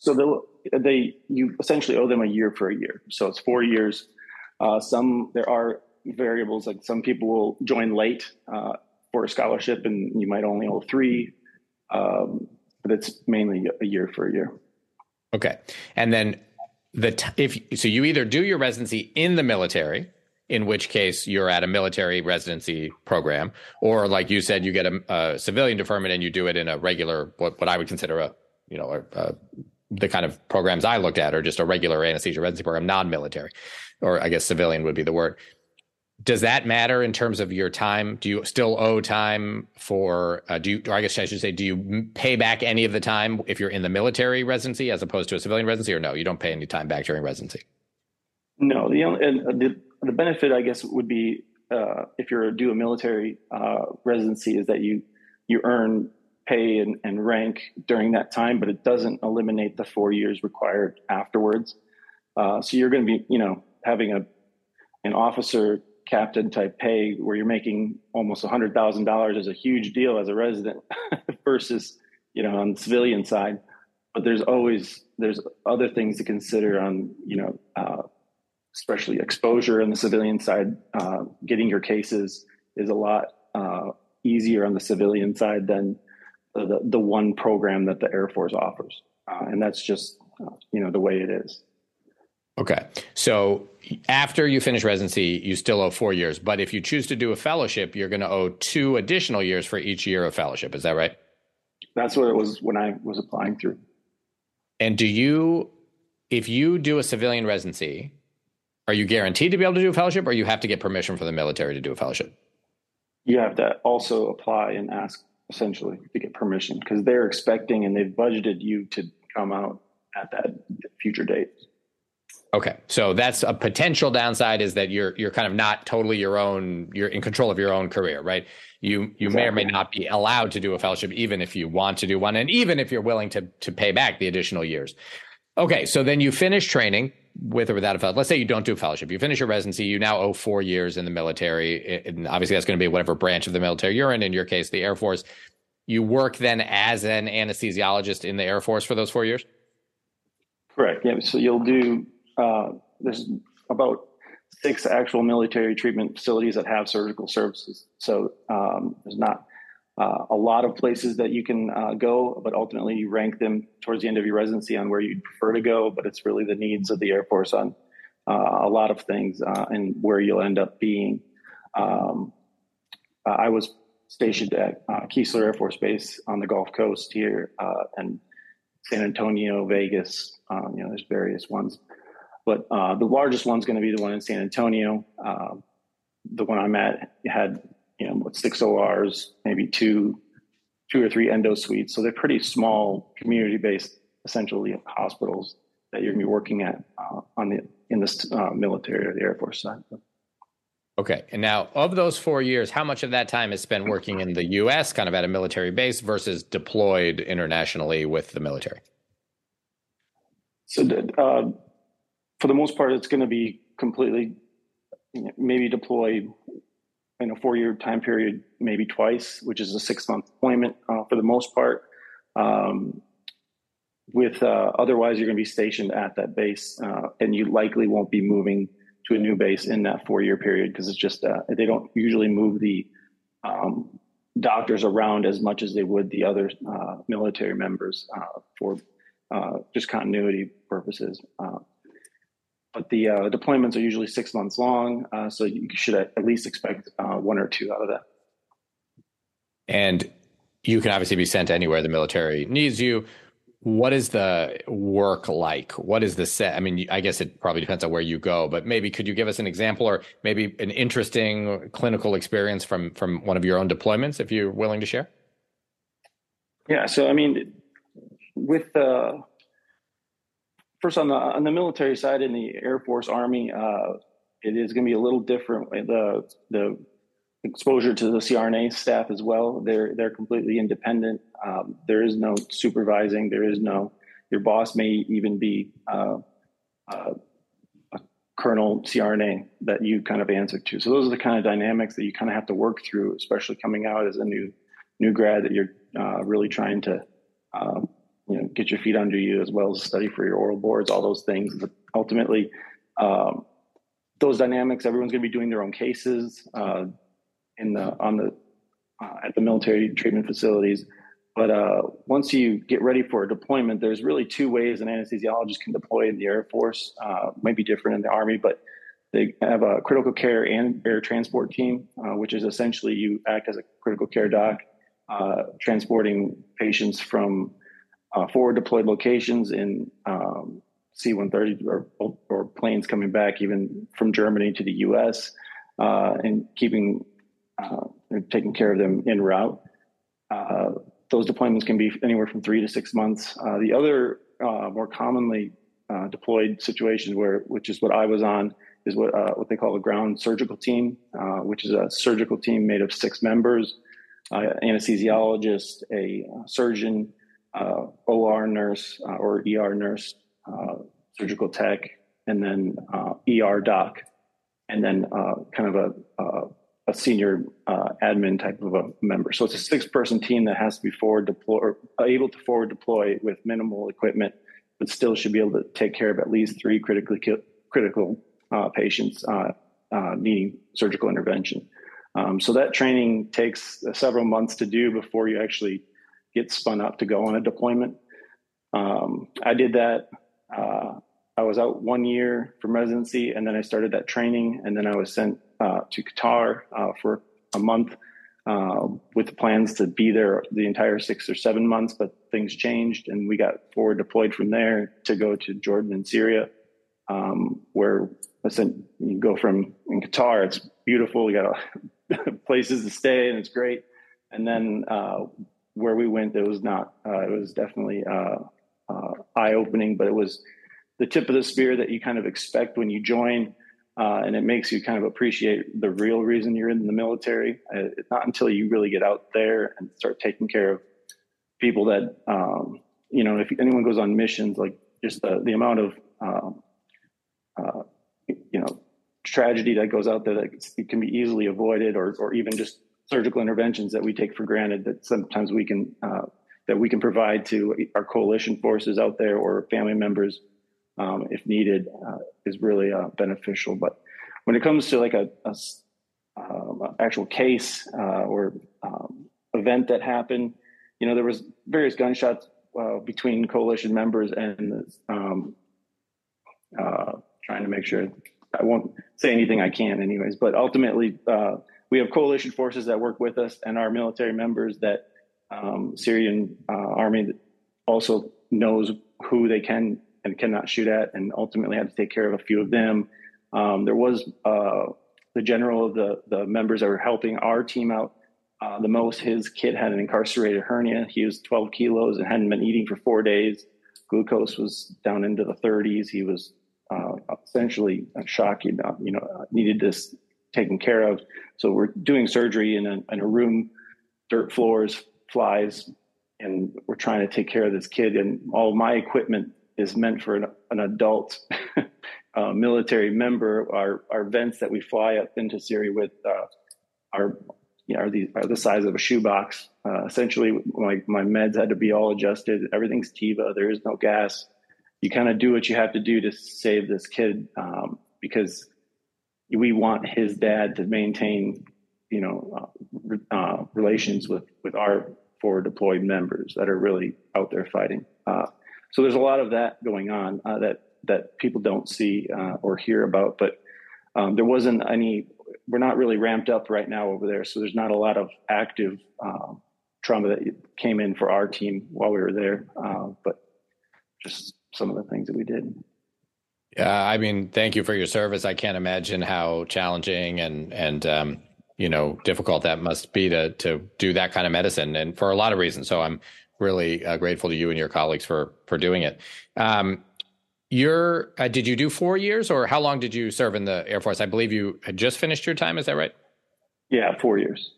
So you essentially owe them a year for a year. So it's 4 years. There are variables, like some people will join late for a scholarship and you might only owe 3, but it's mainly a year for a year. Okay. And then so you either do your residency in the military, in which case you're at a military residency program, or like you said, you get a civilian deferment and you do it in a regular, what I would consider the kind of programs I looked at are just a regular anesthesia residency program, non-military, or I guess civilian would be the word. Does that matter in terms of your time? Do you still owe time do you pay back any of the time if you're in the military residency as opposed to a civilian residency, or no, you don't pay any time back during residency? No, the benefit, I guess, would be if you're due a military residency is that you earn pay and rank during that time, but it doesn't eliminate the 4 years required afterwards. So you're going to be, having an officer captain type pay where you're making almost $100,000 is a huge deal as a resident versus, on the civilian side. But there's other things to consider on, especially exposure on the civilian side. Getting your cases is a lot easier on the civilian side than the one program that the Air Force offers. And that's just, the way it is. Okay. So after you finish residency, you still owe 4 years, but if you choose to do a fellowship, you're going to owe 2 additional years for each year of fellowship. Is that right? That's what it was when I was applying through. And if you do a civilian residency, are you guaranteed to be able to do a fellowship, or you have to get permission from the military to do a fellowship? You have to also apply and ask, essentially, to get permission, because they're expecting and they've budgeted you to come out at that future date. Okay. So that's a potential downside, is that you're kind of not totally your own, you're in control of your own career, right? You Exactly. may or may not be allowed to do a fellowship, even if you want to do one, and even if you're willing to pay back the additional years. Okay. So then you finish training with or without a fellowship. Let's say you don't do a fellowship. You finish your residency. You now owe 4 years in the military. And obviously that's going to be whatever branch of the military you're in your case, the Air Force. You work then as an anesthesiologist in the Air Force for those 4 years? Correct. Yeah. So you'll do, there's about 6 actual military treatment facilities that have surgical services. So there's not a lot of places that you can go, but ultimately you rank them towards the end of your residency on where you'd prefer to go, but it's really the needs of the Air Force on a lot of things and where you'll end up being. I was stationed at Keesler Air Force Base on the Gulf Coast here and San Antonio, Vegas, there's various ones. But the largest one's going to be the one in San Antonio. The one I'm at had 6 ORs, maybe two or three endo suites. So they're pretty small, community-based, essentially hospitals that you're going to be working at in the military or the Air Force side. Okay. And now, of those 4 years, how much of that time is spent working in the U.S., kind of at a military base, versus deployed internationally with the military? So for the most part, it's going to be completely, maybe deployed in a 4-year time period, maybe twice, which is a 6-month deployment for the most part. Otherwise, you're going to be stationed at that base, and you likely won't be moving to a new base in that 4-year period, because it's just they don't usually move the doctors around as much as they would the other military members for just continuity purposes. But the deployments are usually 6 months long, so you should at least expect one or two out of that. And you can obviously be sent anywhere the military needs you. What is the work like? What is the set? I mean, I guess it probably depends on where you go, but maybe could you give us an example or maybe an interesting clinical experience from one of your own deployments, if you're willing to share? Yeah. So, I mean, with the first on the military side, in the Air Force, Army, it is going to be a little different. The exposure to the CRNA staff as well. They're completely independent. There is no supervising. There is no, your boss may even be a colonel CRNA that you kind of answer to. So those are the kind of dynamics that you kind of have to work through, especially coming out as a new grad that you're really trying to get your feet under you, as well as study for your oral boards, all those things. But ultimately, those dynamics, everyone's going to be doing their own cases, at the military treatment facilities. But once you get ready for a deployment, there's really two ways an anesthesiologist can deploy in the Air Force. Might be different in the Army, but they have a critical care and air transport team, which is essentially you act as a critical care doc, transporting patients from forward deployed locations in C-130 or planes coming back even from Germany to the U.S. And keeping taking care of them en route. Those deployments can be anywhere from 3 to 6 months. The other more commonly deployed situation, which is what I was on, is what they call a ground surgical team, which is a surgical team made of 6 members, anesthesiologist, a surgeon, OR nurse or ER nurse, surgical tech, and then ER doc, and then kind of a senior admin type of a member. So it's a 6-person team that has to be able to forward deploy with minimal equipment, but still should be able to take care of at least 3 critical patients needing surgical intervention. So that training takes several months to do before you actually get spun up to go on a deployment. I did that. I was out 1 year from residency, and then I started that training, and then I was sent to Qatar for a month with plans to be there the entire 6 or 7 months, but things changed, and we got forward deployed from there to go to Jordan and Syria, where you go from in Qatar. It's beautiful. We got places to stay, and it's great. And then where we went, it was not. It was definitely eye-opening, but it was the tip of the spear that you kind of expect when you join, and it makes you kind of appreciate the real reason you're in the military. It's not until you really get out there and start taking care of people that, if anyone goes on missions, like just the amount of, tragedy that goes out there that can be easily avoided, or even just surgical interventions that we take for granted that sometimes we can provide to our coalition forces out there or family members. If needed, is really beneficial. But when it comes to like a actual case or event that happened, there was various gunshots between coalition members and trying to make sure I won't say anything I can anyways. But ultimately, we have coalition forces that work with us and our military members that Syrian Army also knows who they can and cannot shoot at, and ultimately had to take care of a few of them. There was the general of the members that were helping our team out the most. His kid had an incarcerated hernia. He was 12 kilos and hadn't been eating for 4 days. Glucose was down into the 30s. He was essentially shocked, needed this taken care of. So we're doing surgery in a room, dirt floors, flies, and we're trying to take care of this kid, and all my equipment is meant for an adult military member. Our vents that we fly up into Syria with are the size of a shoebox. Essentially, my meds had to be all adjusted. Everything's TIVA. There is no gas. You kind of do what you have to do to save this kid because we want his dad to maintain, relations with our forward deployed members that are really out there fighting. So there's a lot of that going on that people don't see or hear about, but there wasn't any. We're not really ramped up right now over there, so there's not a lot of active trauma that came in for our team while we were there, but just some of the things that we did. I mean, thank you for your service. I can't imagine how challenging and difficult that must be to do that kind of medicine, and for a lot of reasons. So I'm really grateful to you and your colleagues for doing it. Did you do 4 years, or how long did you serve in the Air Force? I believe you had just finished your time. Is that right? Yeah, 4 years.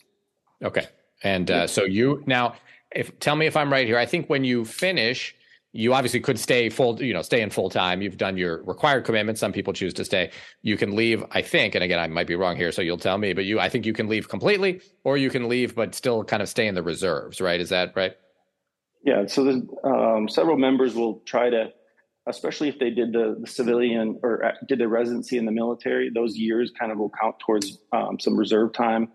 Okay. And so you now, tell me if I'm right here. I think when you finish, you obviously could stay in full time. You've done your required commitment. Some people choose to stay. You can leave, I think. And again, I might be wrong here, so you'll tell me, but I think you can leave completely, or you can leave but still kind of stay in the reserves, right? Is that right? Yeah. So there's several members will try to, especially if they did the civilian or did their residency in the military, those years kind of will count towards some reserve time.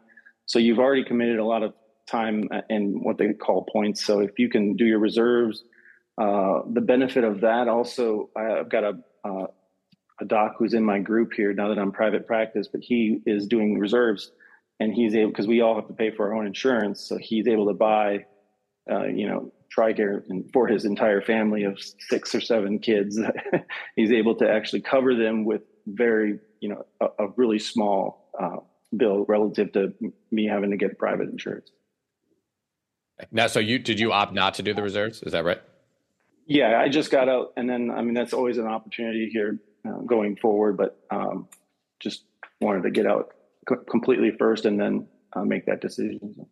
So you've already committed a lot of time in what they call points. So if you can do your reserves, the benefit of that also, I've got a doc who's in my group here now that I'm private practice, but he is doing reserves, and he's able, because we all have to pay for our own insurance. So he's able to buy, TRICARE for his entire family of 6 or 7 kids. He's able to actually cover them with very, a really small bill relative to me having to get private insurance. Now, so did you opt not to do the reserves? Is that right? Yeah, I just got out. And then, that's always an opportunity here going forward, but just wanted to get out completely first and then make that decision.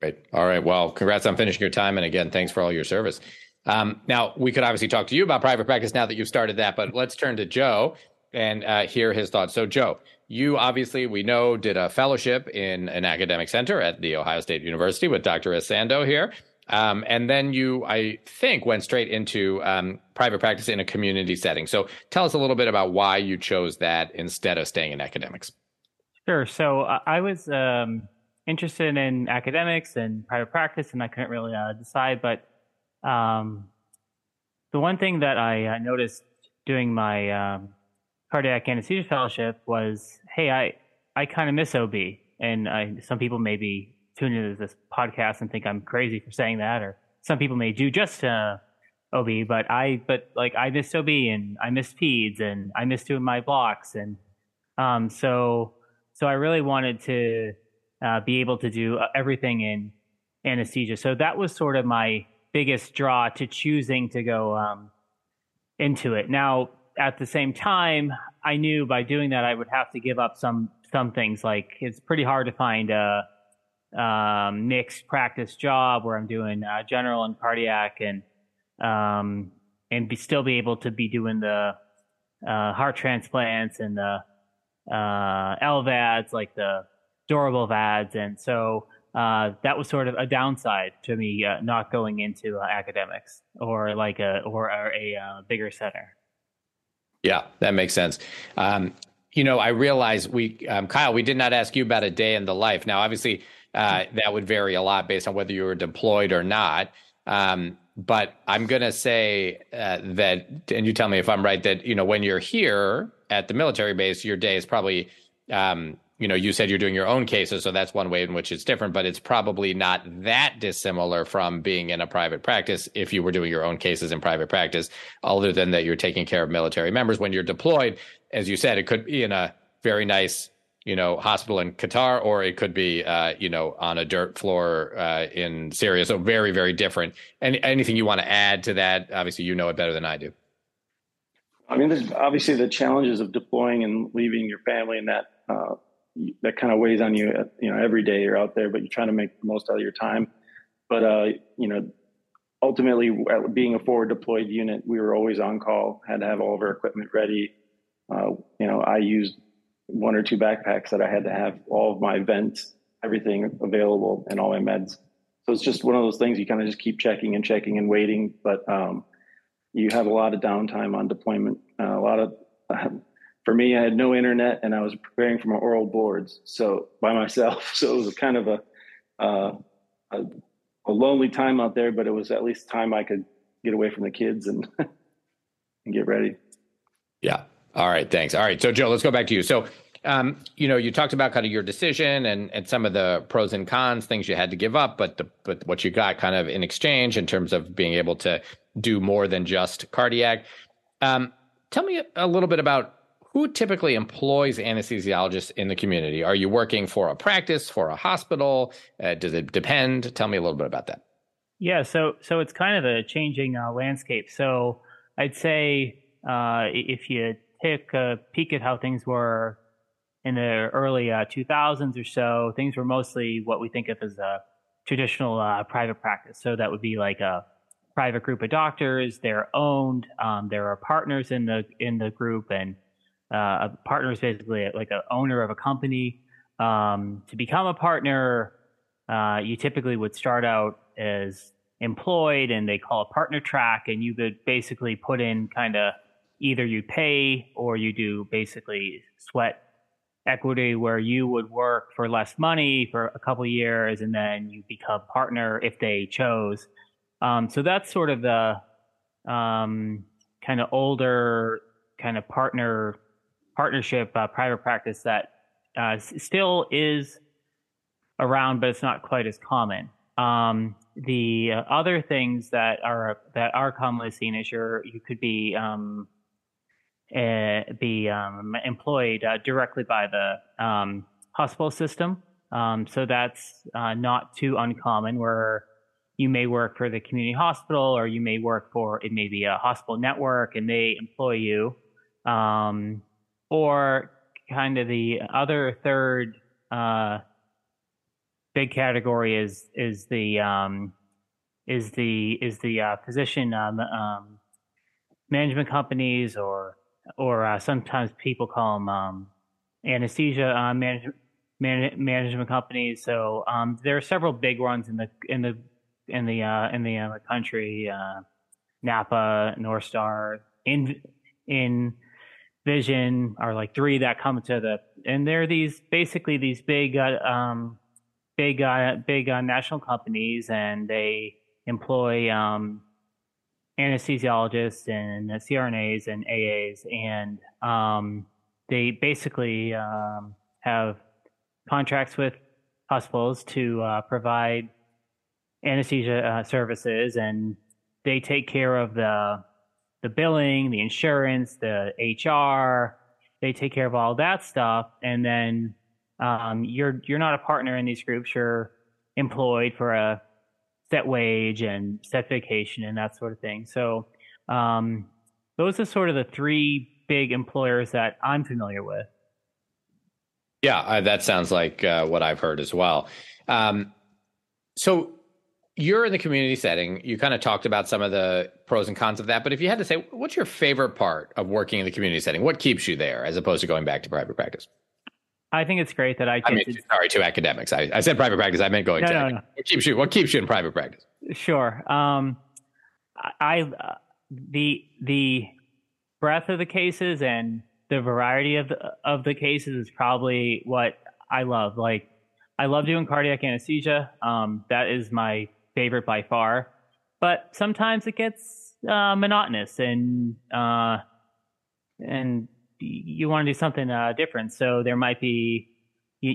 Great. All right. Well, congrats on finishing your time. And again, thanks for all your service. Now, we could obviously talk to you about private practice now that you've started that, but let's turn to Joe and hear his thoughts. So, Joe, you obviously, we know, did a fellowship in an academic center at The Ohio State University with Dr. Essandoh here. And then you, I think, went straight into private practice in a community setting. So tell us a little bit about why you chose that instead of staying in academics. Sure. So I was... interested in academics and private practice, and I couldn't really decide. But the one thing that I noticed doing my cardiac anesthesia fellowship was, hey, I kind of miss OB. And some people may be tuned into this podcast and think I'm crazy for saying that, or some people may do just OB. But I miss OB, and I miss peds, and I miss doing my blocks, and so I really wanted to. Be able to do everything in anesthesia. So that was sort of my biggest draw to choosing to go into it. Now, at the same time, I knew by doing that I would have to give up some things. Like, it's pretty hard to find a mixed practice job where I'm doing general and cardiac and still be able to be doing the heart transplants and the LVADs, like the durable VADs. And so that was sort of a downside to me not going into academics or a bigger center. Yeah, that makes sense. I realize Kyle, we did not ask you about a day in the life. Now, obviously, that would vary a lot based on whether you were deployed or not. But I'm going to say that, and you tell me if I'm right, that, when you're here at the military base, your day is probably, you said you're doing your own cases, so that's one way in which it's different, but it's probably not that dissimilar from being in a private practice if you were doing your own cases in private practice, other than that you're taking care of military members. When you're deployed, as you said, it could be in a very nice, hospital in Qatar, or it could be, on a dirt floor in Syria. So very, very different. And anything you want to add to that? Obviously, you know it better than I do. I mean, there's obviously the challenges of deploying and leaving your family and that kind of weighs on you, every day you're out there, but you're trying to make the most out of your time. But, ultimately, being a forward deployed unit, we were always on call, had to have all of our equipment ready. You know, I used one or two backpacks that I had to have all of my vents, everything available, and all my meds. So it's just one of those things you kind of just keep checking and waiting. But you have a lot of downtime on deployment. A lot of, for me, I had no internet and I was preparing for my oral boards, so by myself. So it was kind of a lonely time out there, but it was at least time I could get away from the kids and and get ready. Yeah. All right. Thanks. All right. So Joe, let's go back to you. So, you know, you talked about kind of your decision and some of the pros and cons, things you had to give up, but what you got kind of in exchange in terms of being able to do more than just cardiac. Tell me a little bit about who typically employs anesthesiologists in the community. Are you working for a practice, for a hospital? Does it depend? Tell me a little bit about that. Yeah. So it's kind of a changing landscape. So I'd say if you take a peek at how things were in the early 2000s or so, things were mostly what we think of as a traditional private practice. So that would be like a private group of doctors. They're owned. There are partners in the group, and a partner is basically like an owner of a company. To become a partner, you typically would start out as employed, and they call a partner track, and you could basically put in kind of either you pay or you do basically sweat equity, where you would work for less money for a couple of years and then you become partner if they chose. So that's sort of the kind of older kind of partnership private practice that still is around, but it's not quite as common. The other things that are commonly seen is you could be employed directly by the hospital system. So that's not too uncommon, where you may work for the community hospital, or you may work for, it may be a hospital network and they employ you. Or kind of the other third big category is the physician management companies, or sometimes people call them anesthesia management companies. So there are several big ones in the country: Napa, Northstar, in Vision are like three that come to the, and they're basically these big national companies, and they employ anesthesiologists and CRNAs and AAs, and they basically have contracts with hospitals to provide anesthesia services, and they take care of the billing, the insurance, the HR. They take care of all that stuff. And then you're not a partner in these groups. You're employed for a set wage and set vacation and that sort of thing. So those are sort of the three big employers that I'm familiar with. Yeah, that sounds like what I've heard as well. So you're in the community setting. You kind of talked about some of the pros and cons of that, but if you had to say, what's your favorite part of working in the community setting? What keeps you there as opposed to going back to private practice? I think it's great that to academics. I said private practice. I meant going to academics. No. What keeps you in private practice? Sure. The breadth of the cases and the variety of the cases is probably what I love. Like, I love doing cardiac anesthesia. That is my favorite by far, but sometimes it gets monotonous, and you want to do something different. So there might be, a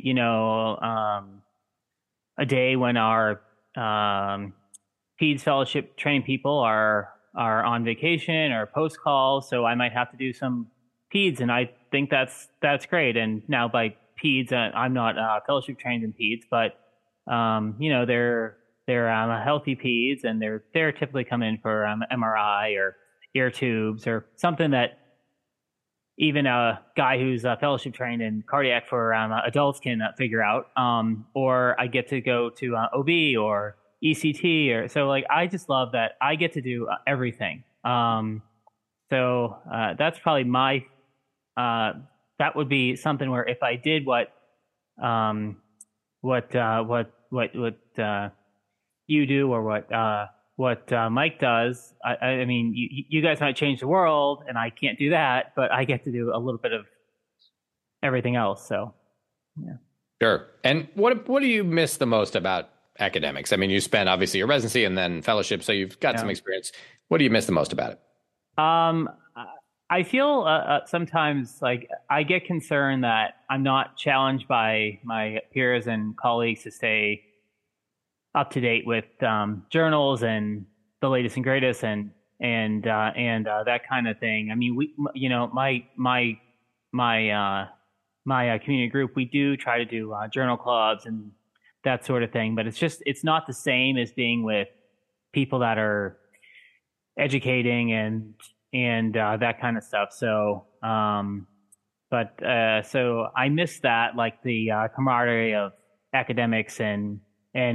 day when our PEDS fellowship trained people are on vacation or post call. So I might have to do some PEDS, and I think that's great. And now by PEDS, I'm not fellowship trained in PEDS, but they're healthy PEDS, and they're typically coming in for MRI or ear tubes or something that even a guy who's fellowship trained in cardiac for adults can figure out. Or I get to go to OB or ECT or so. Like, I just love that I get to do everything. So that's probably my, that would be something where if I did what you do or what Mike does, I mean, you guys might change the world and I can't do that, but I get to do a little bit of everything else. So, yeah. Sure. And what do you miss the most about academics? I mean, you spent obviously your residency and then fellowship, so you've got some experience. What do you miss the most about it? I feel sometimes like I get concerned that I'm not challenged by my peers and colleagues to stay up to date with journals and the latest and greatest and that kind of thing. I mean, my community group, we do try to do journal clubs and that sort of thing, but it's not the same as being with people that are educating and that kind of stuff. So, so I miss that, like the camaraderie of academics and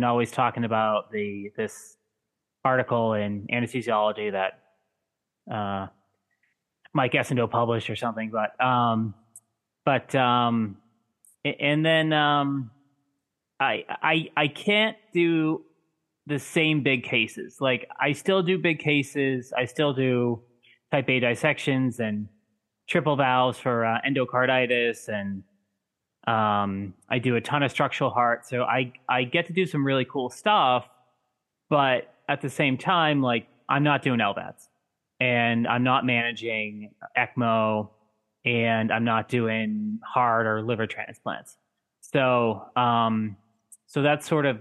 always talking about this article in anesthesiology that Mike Essandoh published or something, but then I can't do the same big cases. Like, I still do big cases. I still do type A dissections and triple valves for endocarditis, and I do a ton of structural heart. So I get to do some really cool stuff, but at the same time, like, I'm not doing LVADs and I'm not managing ECMO, and I'm not doing heart or liver transplants. So, so that's sort of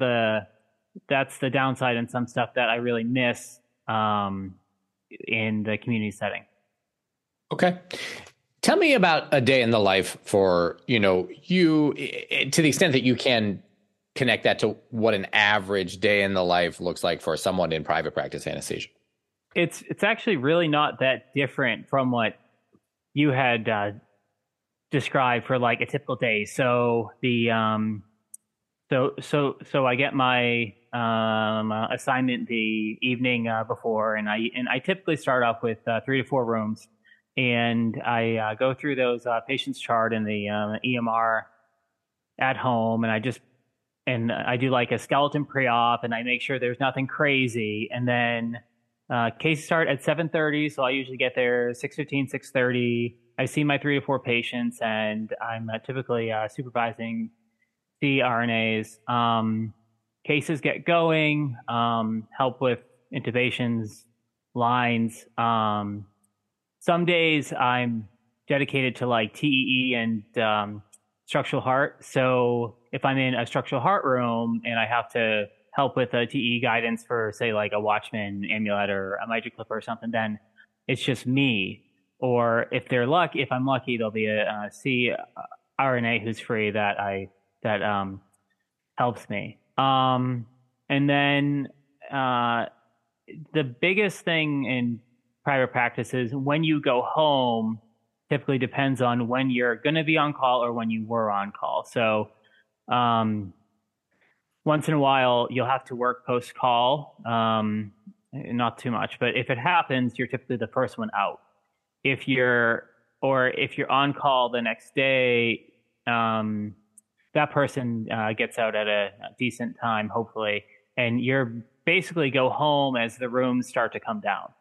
that's the downside in some stuff that I really miss, in the community setting. Okay. Tell me about a day in the life for, you, to the extent that you can connect that to what an average day in the life looks like for someone in private practice anesthesia. It's actually really not that different from what you had described for like a typical day. So so I get my assignment the evening before, and I typically start off with 3 to 4 rooms, and I go through those patient's chart in the EMR at home, and I do like a skeleton pre-op, and I make sure there's nothing crazy, and then cases start at 7:30, so I usually get there 6:15, 6:30. I see my 3 to 4 patients, and I'm typically supervising CRNAs. Cases get going, help with intubations, lines. Some days I'm dedicated to like TEE and structural heart. So if I'm in a structural heart room and I have to help with a TE guidance for, say, like a Watchman amulet or a MitraClip or something, then it's just me. Or if I'm lucky, there'll be a CRNA who's free that helps me. And then the biggest thing in private practice is when you go home. Typically depends on when you're going to be on call or when you were on call. So, once in a while, you'll have to work post-call, not too much, but if it happens, you're typically the first one out. If you're on call the next day, that person gets out at a decent time, hopefully, and you're basically go home as the rooms start to come down.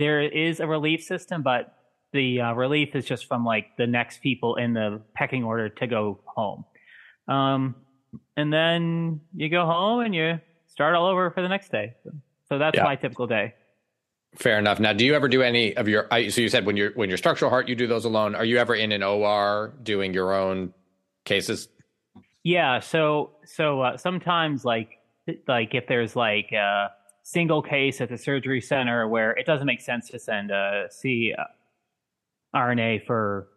There is a relief system, but the relief is just from like the next people in the pecking order to go home. And then you go home and you start all over for the next day. So that's my typical day. Fair enough. Now, do you ever do any of your, so you said when you're structural heart, you do those alone. Are you ever in an OR doing your own cases? Yeah. So sometimes like if there's like single case at the surgery center where it doesn't make sense to send a CRNA for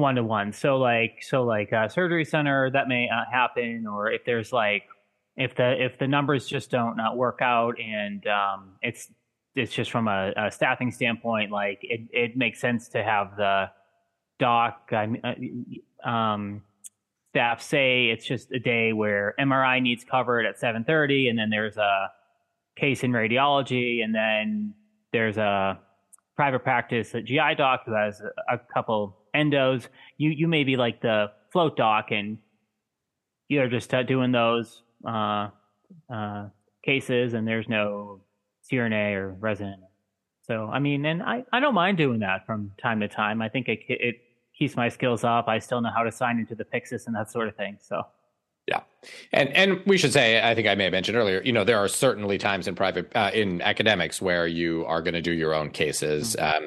1-to-1. So like a surgery center, that may happen. Or if there's like, if the numbers just don't not work out and it's just from a staffing standpoint, like it makes sense to have the doc staff say it's just a day where MRI needs covered at 7:30, and then there's a case in radiology, and then there's a private practice at GI doc who has a couple endos. You may be like the float doc, and you're just doing those cases, and there's no CRNA or resident. So, I mean, and I don't mind doing that from time to time. I think it keeps my skills up. I still know how to sign into the Pyxis and that sort of thing. So, yeah. And we should say, I think I may have mentioned earlier, you know, there are certainly times in private, in academics where you are going to do your own cases. Mm-hmm.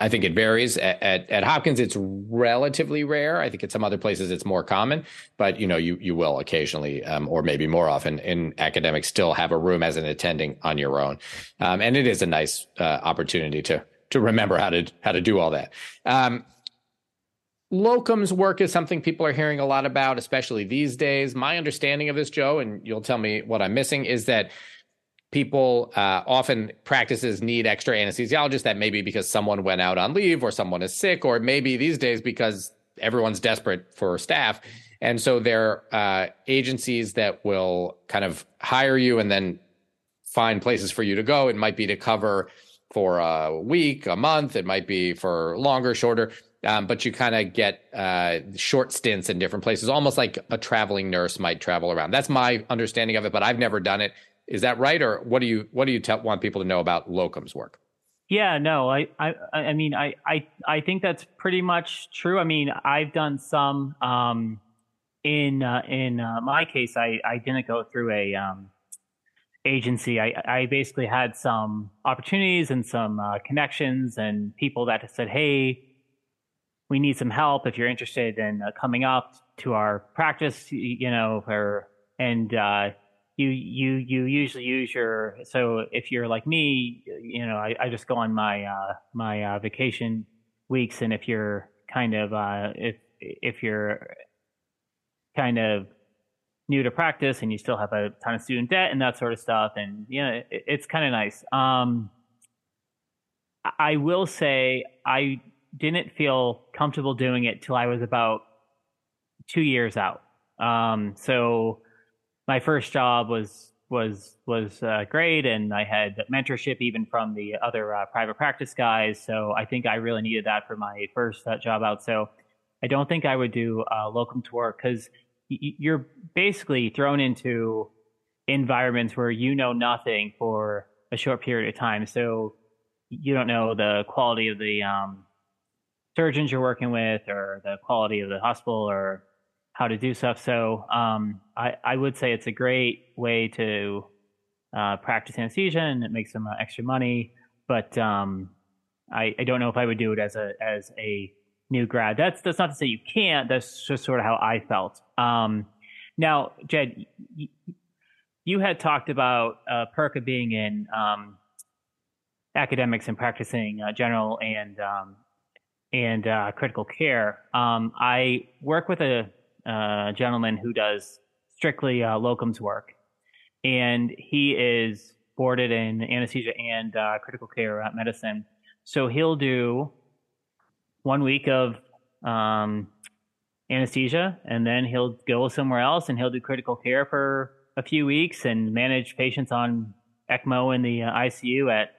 I think it varies. At Hopkins, it's relatively rare. I think at some other places it's more common, but you know, you will occasionally, or maybe more often in academics, still have a room as an attending on your own. And it is a nice opportunity to remember how to do all that. Locums work is something people are hearing a lot about, especially these days. My understanding of this, Joe, and you'll tell me what I'm missing, is that people often practices need extra anesthesiologists. That may be because someone went out on leave or someone is sick, or maybe these days because everyone's desperate for staff. And so there are agencies that will kind of hire you and then find places for you to go. It might be to cover for a week, a month. It might be for longer, shorter. But you kind of get short stints in different places, almost like a traveling nurse might travel around. That's my understanding of it, but I've never done it. Is that right? Or what do you want people to know about locums work? Yeah, no, I mean, I think that's pretty much true. I mean, I've done some in my case, I didn't go through a agency. I basically had some opportunities and some connections and people that said, hey, we need some help if you're interested in coming up to our practice, you know, you usually use your, so if you're like me, you know, I just go on my, my vacation weeks. And if you're kind of, if you're kind of new to practice and you still have a ton of student debt and that sort of stuff, and you know, it's kind of nice. I will say I didn't feel comfortable doing it till I was about 2 years out. So my first job was great, and I had mentorship even from the other private practice guys. So I think I really needed that for my first job out. So I don't think I would do locum to work, because you're basically thrown into environments where you know nothing for a short period of time. So you don't know the quality of the surgeons you're working with, or the quality of the hospital, or how to do stuff. So I would say it's a great way to practice anesthesia, and it makes some extra money. But I don't know if I would do it as a new grad. That's not to say you can't. That's just sort of how I felt. Now, Jed, you had talked about perk of being in academics and practicing general and critical care. I work with a gentleman who does strictly locums work, and he is boarded in anesthesia and critical care medicine. So he'll do 1 week of anesthesia, and then he'll go somewhere else and he'll do critical care for a few weeks and manage patients on ECMO in the ICU at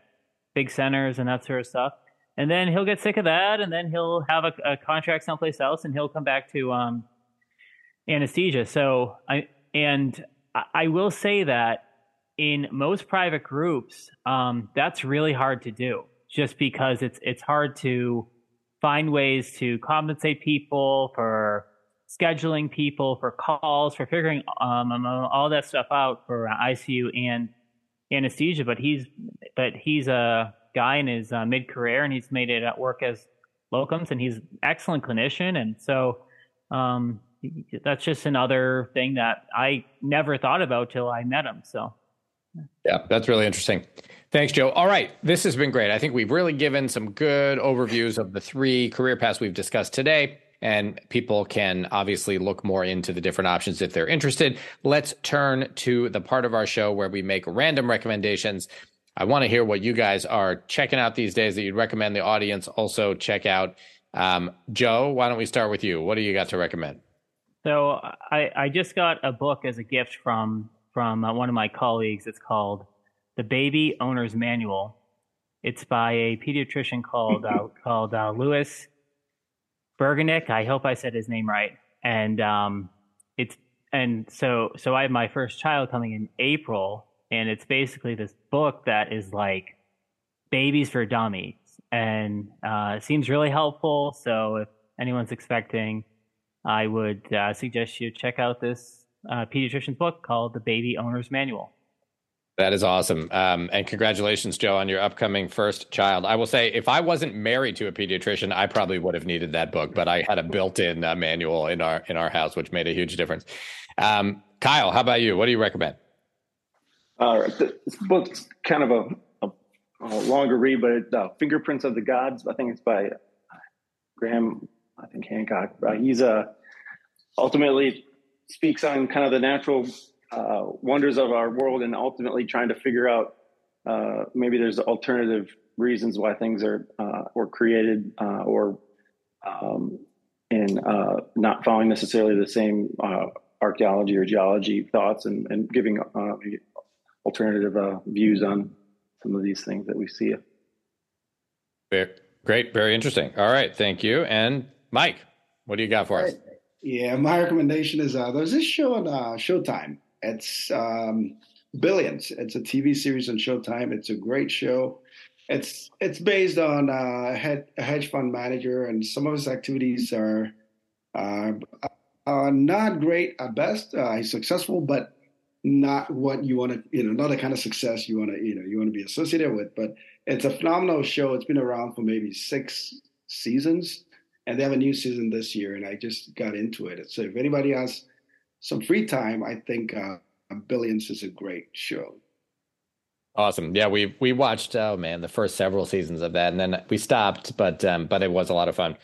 big centers and that sort of stuff. And then he'll get sick of that, and then he'll have a contract someplace else, and he'll come back to anesthesia. So I will say that in most private groups, that's really hard to do, just because it's hard to find ways to compensate people for scheduling people, for calls, for figuring all that stuff out for ICU and anesthesia. But he's a guy in his mid-career, and he's made it at work as locums, and he's an excellent clinician. And so that's just another thing that I never thought about till I met him. So yeah, that's really interesting. Thanks, Joe. All right. This has been great. I think we've really given some good overviews of the three career paths we've discussed today, and people can obviously look more into the different options if they're interested. Let's turn to the part of our show where we make random recommendations. I want to hear what you guys are checking out these days that you'd recommend the audience also check out. Joe, why don't we start with you? What do you got to recommend? So I just got a book as a gift from one of my colleagues. It's called The Baby Owner's Manual. It's by a pediatrician called Louis Bergenick. I hope I said his name right. And so I have my first child coming in April, and it's basically this book that is like babies for dummies, and it seems really helpful. So if anyone's expecting, I would suggest you check out this pediatrician's book called The Baby Owner's Manual. That is awesome. And congratulations, Joe, on your upcoming first child. I will say, if I wasn't married to a pediatrician, I probably would have needed that book, but I had a built-in manual in our house, which made a huge difference. Kyle, how about you? What do you recommend? This book's kind of a longer read, but Fingerprints of the Gods, I think it's by Graham, I think Hancock. He's ultimately speaks on kind of the natural wonders of our world, and ultimately trying to figure out maybe there's alternative reasons why things are or created or not following necessarily the same archaeology or geology thoughts, and giving alternative views on some of these things that we see. Great, very interesting. All right, thank you. And Mike, what do you got for us? Yeah, my recommendation is there's this show on Showtime. It's Billions. It's a TV series on Showtime. It's a great show. It's based on a hedge fund manager, and some of his activities are not great at best. He's successful, but not what you want to, not the kind of success you want to be associated with. But it's a phenomenal show. It's been around for maybe 6 seasons, and they have a new season this year. And I just got into it. So if anybody has some free time, I think Billions is a great show. Awesome. Yeah, we watched, the first several seasons of that, and then we stopped, but it was a lot of fun.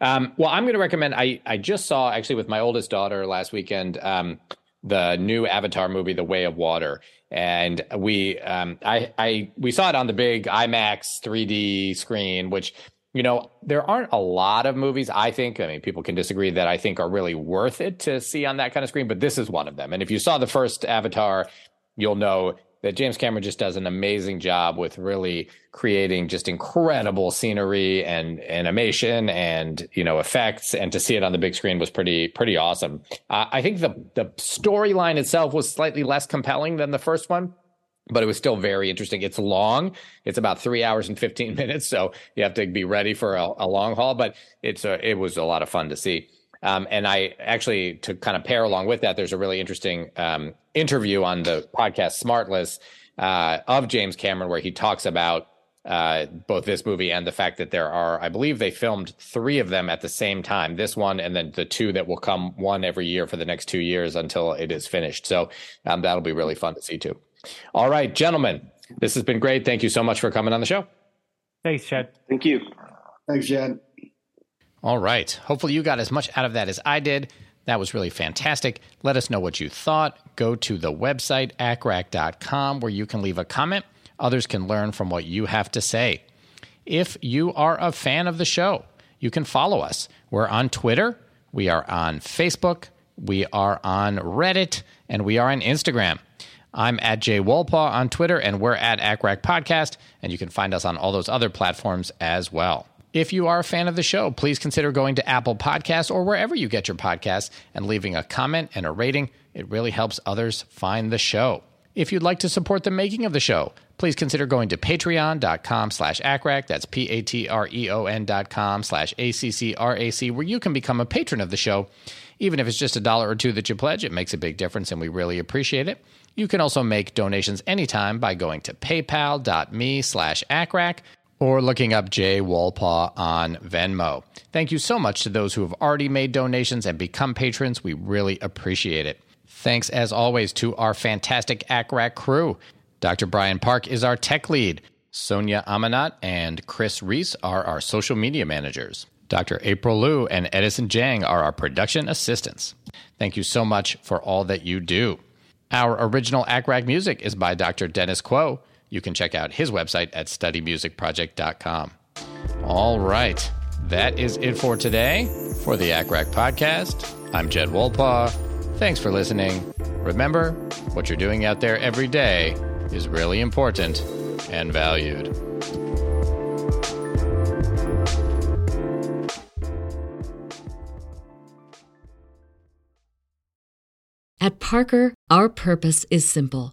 Well, I'm going to recommend, I just saw, actually, with my oldest daughter last weekend, the new Avatar movie, The Way of Water. And we saw it on the big IMAX 3D screen, which, there aren't a lot of movies, I think, people can disagree, that I think are really worth it to see on that kind of screen, but this is one of them. And if you saw the first Avatar, you'll know that James Cameron just does an amazing job with really creating just incredible scenery and animation and, effects. And to see it on the big screen was pretty awesome. I think the storyline itself was slightly less compelling than the first one, but it was still very interesting. It's long. It's about 3 hours and 15 minutes. So you have to be ready for a long haul, but it was a lot of fun to see. And I actually, to kind of pair along with that, there's a really interesting interview on the podcast Smartless of James Cameron, where he talks about both this movie and the fact that there are, I believe they filmed 3 of them at the same time, this one, and then the 2 that will come, one every year for the next 2 years until it is finished. So that'll be really fun to see too. All right, gentlemen, this has been great. Thank you so much for coming on the show. Thanks, Chad. Thank you. Thanks, Chad. All right. Hopefully you got as much out of that as I did. That was really fantastic. Let us know what you thought. Go to the website, acrac.com, where you can leave a comment. Others can learn from what you have to say. If you are a fan of the show, you can follow us. We're on Twitter. We are on Facebook. We are on Reddit. And we are on Instagram. I'm at Jed Wolpaw on Twitter, and we're at ACRAC Podcast, and you can find us on all those other platforms as well. If you are a fan of the show, please consider going to Apple Podcasts or wherever you get your podcasts and leaving a comment and a rating. It really helps others find the show. If you'd like to support the making of the show, please consider going to patreon.com/ACRAC. That's patreon.com/ACCRAC, where you can become a patron of the show. Even if it's just $1 or $2 that you pledge, it makes a big difference, and we really appreciate it. You can also make donations anytime by going to paypal.me/ACRAC or looking up Jed Wolpaw on Venmo. Thank you so much to those who have already made donations and become patrons. We really appreciate it. Thanks, as always, to our fantastic ACRAC crew. Dr. Brian Park is our tech lead. Sonia Amanat and Chris Reese are our social media managers. Dr. April Liu and Edison Jang are our production assistants. Thank you so much for all that you do. Our original ACRAC music is by Dr. Dennis Kuo. You can check out his website at studymusicproject.com. All right, that is it for today. For the ACRAC podcast, I'm Jed Wolpaw. Thanks for listening. Remember, what you're doing out there every day is really important and valued. At Parker, our purpose is simple.